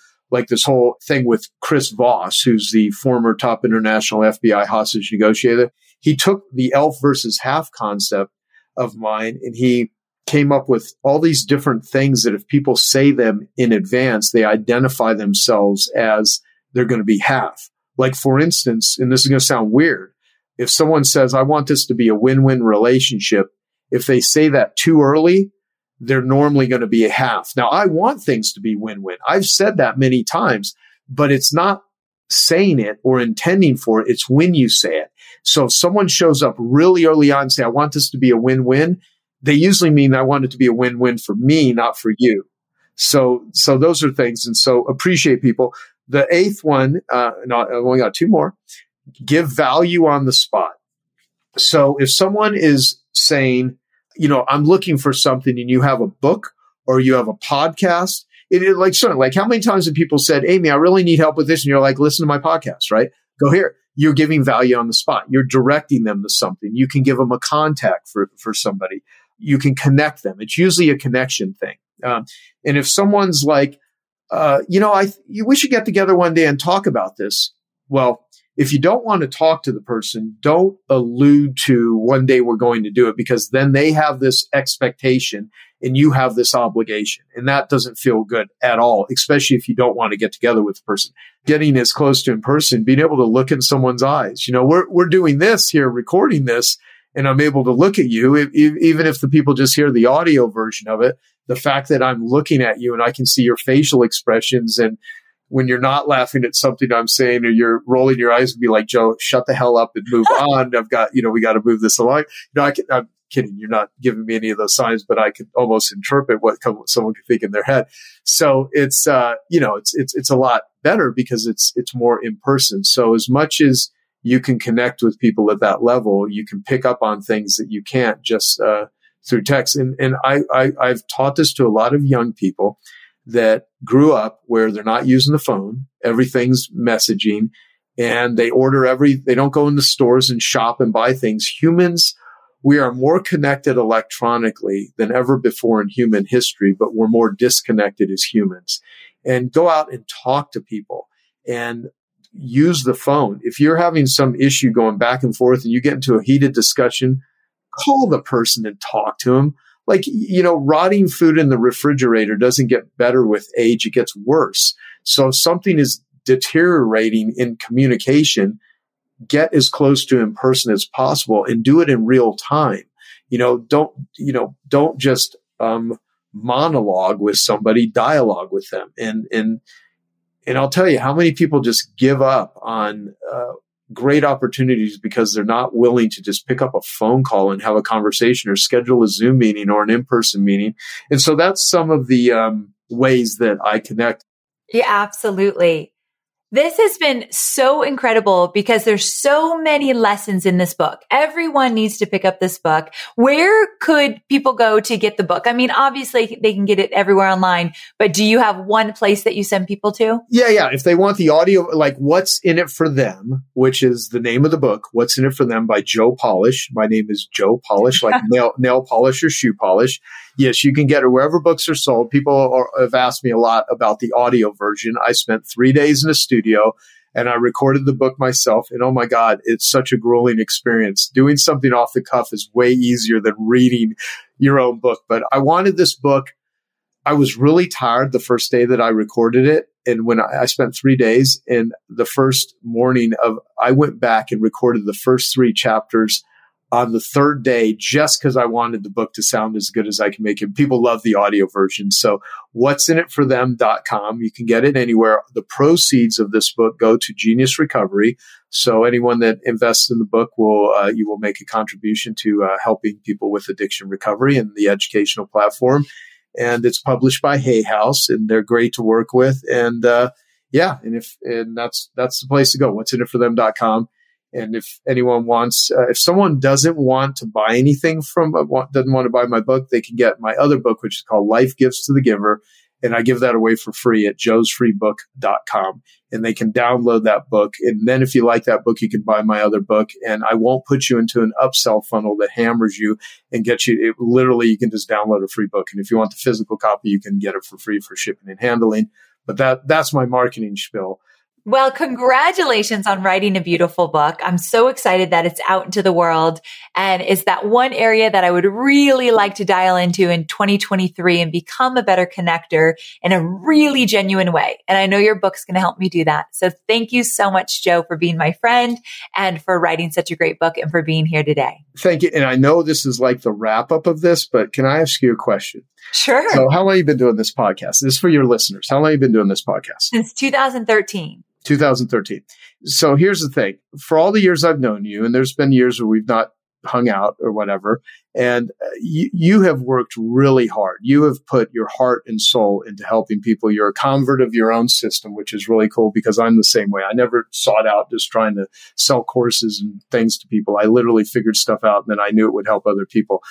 this whole thing with Chris Voss, who's the former top international FBI hostage negotiator. He took the ELF versus half concept of mine, and he came up with all these different things that if people say them in advance, they identify themselves as they're going to be half. Like, for instance, and this is going to sound weird, if someone says, I want this to be a win-win relationship, if they say that too early, they're normally going to be a half. Now, I want things to be win-win. I've said that many times, but it's not saying it or intending for it. It's when you say it. So if someone shows up really early on and say, I want this to be a win-win, they usually mean I want it to be a win-win for me, not for you. So those are things. And so appreciate people. The eighth one, I've only got two more, give value on the spot. So if someone is saying, I'm looking for something, and you have a book or you have a podcast, certainly, how many times have people said, Amy, I really need help with this? And you're like, listen to my podcast, right? Go here. You're giving value on the spot. You're directing them to something. You can give them a contact for somebody. You can connect them. It's usually a connection thing. And if someone's we should get together one day and talk about this. Well, If you don't want to talk to the person, don't allude to one day we're going to do it, because then they have this expectation and you have this obligation. And that doesn't feel good at all, especially if you don't want to get together with the person. Getting as close to in person, being able to look in someone's eyes. You know, we're doing this here, recording this, and I'm able to look at you. Even if the people just hear the audio version of it, the fact that I'm looking at you and I can see your facial expressions, and when you're not laughing at something I'm saying, or you're rolling your eyes and be like, Joe, shut the hell up and move on. I've got, you know, we got to move this along. You know, I'm kidding. You're not giving me any of those signs, but I could almost interpret what someone could think in their head. So it's, you know, it's a lot better because it's more in person. So as much as you can connect with people at that level, you can pick up on things that you can't just, through text. And I've taught this to a lot of young people that grew up where they're not using the phone, everything's messaging, and they order they don't go into stores and shop and buy things. Humans, we are more connected electronically than ever before in human history, but we're more disconnected as humans. And go out and talk to people and use the phone. If you're having some issue going back and forth and you get into a heated discussion, call the person and talk to them. Like, you know, rotting food in the refrigerator doesn't get better with age. It gets worse. So if something is deteriorating in communication, get as close to in person as possible and do it in real time. You know, don't just monologue with somebody, dialogue with them. And I'll tell you how many people just give up on great opportunities because they're not willing to just pick up a phone call and have a conversation or schedule a Zoom meeting or an in-person meeting. And so that's some of the ways that I connect. Yeah, absolutely. This has been so incredible because there's so many lessons in this book. Everyone needs to pick up this book. Where could people go to get the book? I mean, obviously they can get it everywhere online, but do you have one place that you send people to? Yeah. If they want the audio, like What's In It For Them, which is the name of the book, What's In It For Them by Joe Polish. My name is Joe Polish, like nail polish or shoe polish. Yes, you can get it wherever books are sold. People have asked me a lot about the audio version. I spent 3 days in a studio and I recorded the book myself. And oh my God, it's such a grueling experience. Doing something off the cuff is way easier than reading your own book. But I wanted this book. I was really tired the first day that I recorded it. And when I spent 3 days, and the first morning I went back and recorded the first 3 chapters on the 3rd day, just because I wanted the book to sound as good as I can make it. People love the audio version. So whatsinitforthem.com. You can get it anywhere. The proceeds of this book go to Genius Recovery. So anyone that invests in the book you will make a contribution to helping people with addiction recovery and the educational platform. And it's published by Hay House, and they're great to work with. And and that's the place to go. Whatsinitforthem.com. And if anyone wants, if someone doesn't want to buy anything doesn't want to buy my book, they can get my other book, which is called Life Gives to the Giver. And I give that away for free at joesfreebook.com. And they can download that book. And then if you like that book, you can buy my other book. And I won't put you into an upsell funnel that hammers you and gets you. It literally, you can just download a free book. And if you want the physical copy, you can get it for free for shipping and handling. But that's my marketing spiel. Well, congratulations on writing a beautiful book. I'm so excited that it's out into the world, and is that one area that I would really like to dial into in 2023 and become a better connector in a really genuine way. And I know your book's going to help me do that. So thank you so much, Joe, for being my friend and for writing such a great book and for being here today. Thank you. And I know this is like the wrap up of this, but can I ask you a question? Sure. So how long have you been doing this podcast? This is for your listeners. How long have you been doing this podcast? Since 2013. 2013. So here's the thing. For all the years I've known you, and there's been years where we've not hung out or whatever, and you have worked really hard. You have put your heart and soul into helping people. You're a convert of your own system, which is really cool because I'm the same way. I never sought out just trying to sell courses and things to people. I literally figured stuff out, and then I knew it would help other people.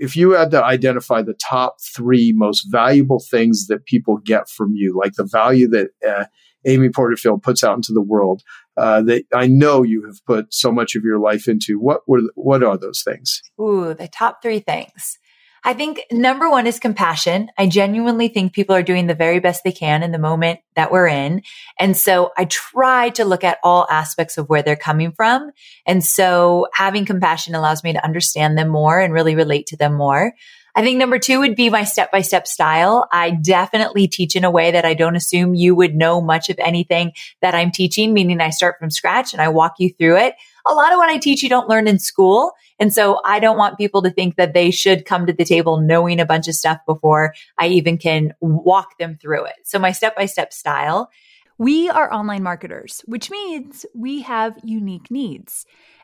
If you had to identify the top 3 most valuable things that people get from you, like the value that Amy Porterfield puts out into the world, that I know you have put so much of your life into, what are those things? Ooh, the top 3 things. I think number one is compassion. I genuinely think people are doing the very best they can in the moment that we're in. And so I try to look at all aspects of where they're coming from. And so having compassion allows me to understand them more and really relate to them more. I think number two would be my step-by-step style. I definitely teach in a way that I don't assume you would know much of anything that I'm teaching, meaning I start from scratch and I walk you through it. A lot of what I teach, you don't learn in school. And so I don't want people to think that they should come to the table knowing a bunch of stuff before I even can walk them through it. So my step-by-step style. We are online marketers, which means we have unique needs.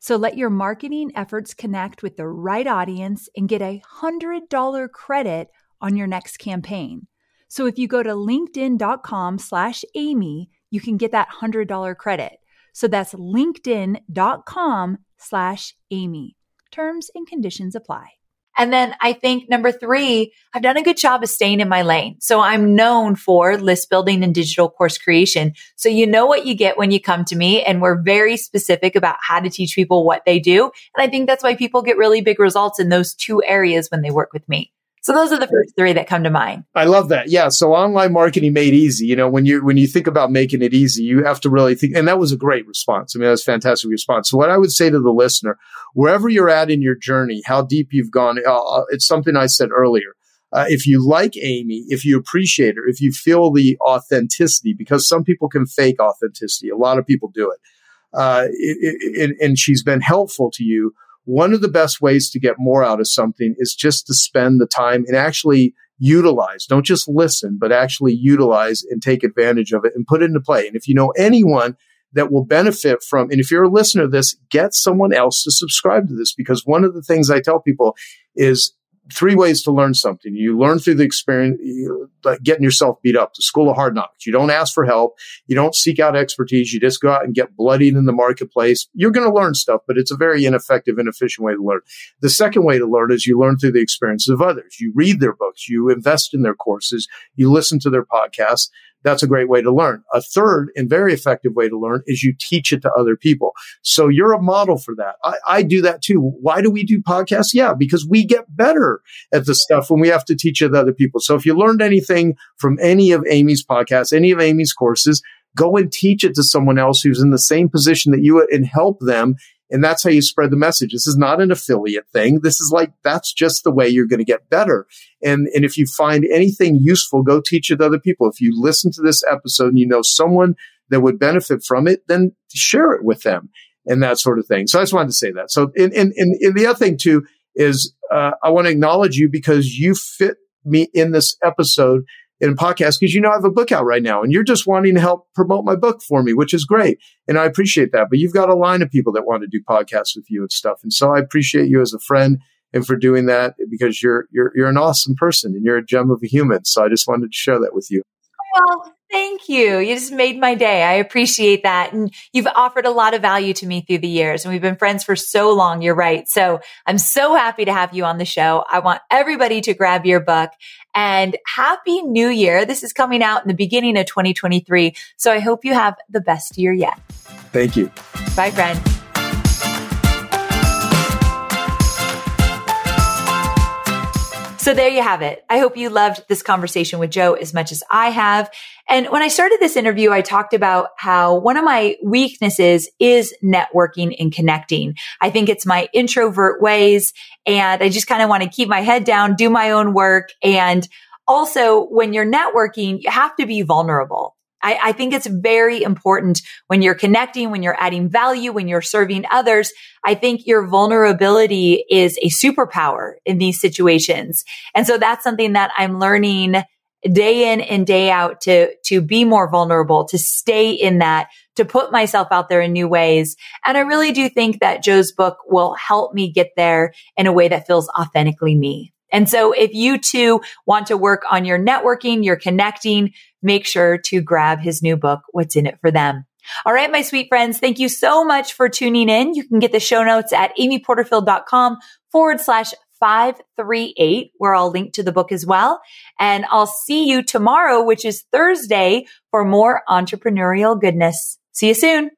So let your marketing efforts connect with the right audience and get a $100 credit on your next campaign. So if you go to linkedin.com/Amy, you can get that $100 credit. So that's linkedin.com/Amy. Terms and conditions apply. And then I think number three, I've done a good job of staying in my lane. So I'm known for list building and digital course creation. So you know what you get when you come to me, and we're very specific about how to teach people what they do. And I think that's why people get really big results in those two areas when they work with me. So those are the first three that come to mind. I love that. Yeah. So online marketing made easy. You know, when you think about making it easy, you have to really think. And that was a great response. I mean, that was a fantastic response. So what I would say to the listener, wherever you're at in your journey, how deep you've gone, it's something I said earlier. If you like Amy, if you appreciate her, if you feel the authenticity, because some people can fake authenticity. A lot of people do it. And she's been helpful to you. One of the best ways to get more out of something is just to spend the time and actually utilize. Don't just listen, but actually utilize and take advantage of it and put it into play. And if you know anyone that will benefit from, and if you're a listener to this, get someone else to subscribe to this, because one of the things I tell people is three ways to learn something. You learn through the experience, like getting yourself beat up, the school of hard knocks. You don't ask for help. You don't seek out expertise. You just go out and get bloodied in the marketplace. You're going to learn stuff, but it's a very ineffective, inefficient way to learn. The second way to learn is you learn through the experiences of others. You read their books. You invest in their courses. You listen to their podcasts. That's a great way to learn. A third and very effective way to learn is you teach it to other people. So you're a model for that. I do that too. Why do we do podcasts? Yeah, because we get better at the stuff when we have to teach it to other people. So if you learned anything from any of Amy's podcasts, any of Amy's courses, go and teach it to someone else who's in the same position that you and help them. And that's how you spread the message. This is not an affiliate thing. This is like, that's just the way you're going to get better. And if you find anything useful, go teach it to other people. If you listen to this episode and you know someone that would benefit from it, then share it with them and that sort of thing. So I just wanted to say that. So and the other thing too is I want to acknowledge you because you fit me in this episode in a podcast, because you know I have a book out right now and you're just wanting to help promote my book for me, which is great. And I appreciate that. But you've got a line of people that want to do podcasts with you and stuff. And so I appreciate you as a friend and for doing that, because you're an awesome person and you're a gem of a human. So I just wanted to share that with you. Well, thank you. You just made my day. I appreciate that. And you've offered a lot of value to me through the years. And we've been friends for so long. You're right. So I'm so happy to have you on the show. I want everybody to grab your book. And Happy New Year. This is coming out in the beginning of 2023. So I hope you have the best year yet. Thank you. Bye, friend. So there you have it. I hope you loved this conversation with Joe as much as I have. And when I started this interview, I talked about how one of my weaknesses is networking and connecting. I think it's my introvert ways, and I just kind of want to keep my head down, do my own work. And also when you're networking, you have to be vulnerable. I think it's very important when you're connecting, when you're adding value, when you're serving others. I think your vulnerability is a superpower in these situations. And so that's something that I'm learning day in and day out, to be more vulnerable, to stay in that, to put myself out there in new ways. And I really do think that Joe's book will help me get there in a way that feels authentically me. And so if you too want to work on your networking, your connecting, make sure to grab his new book, What's In It For Them. All right, my sweet friends, thank you so much for tuning in. You can get the show notes at amyporterfield.com/538, where I'll link to the book as well. And I'll see you tomorrow, which is Thursday, for more entrepreneurial goodness. See you soon.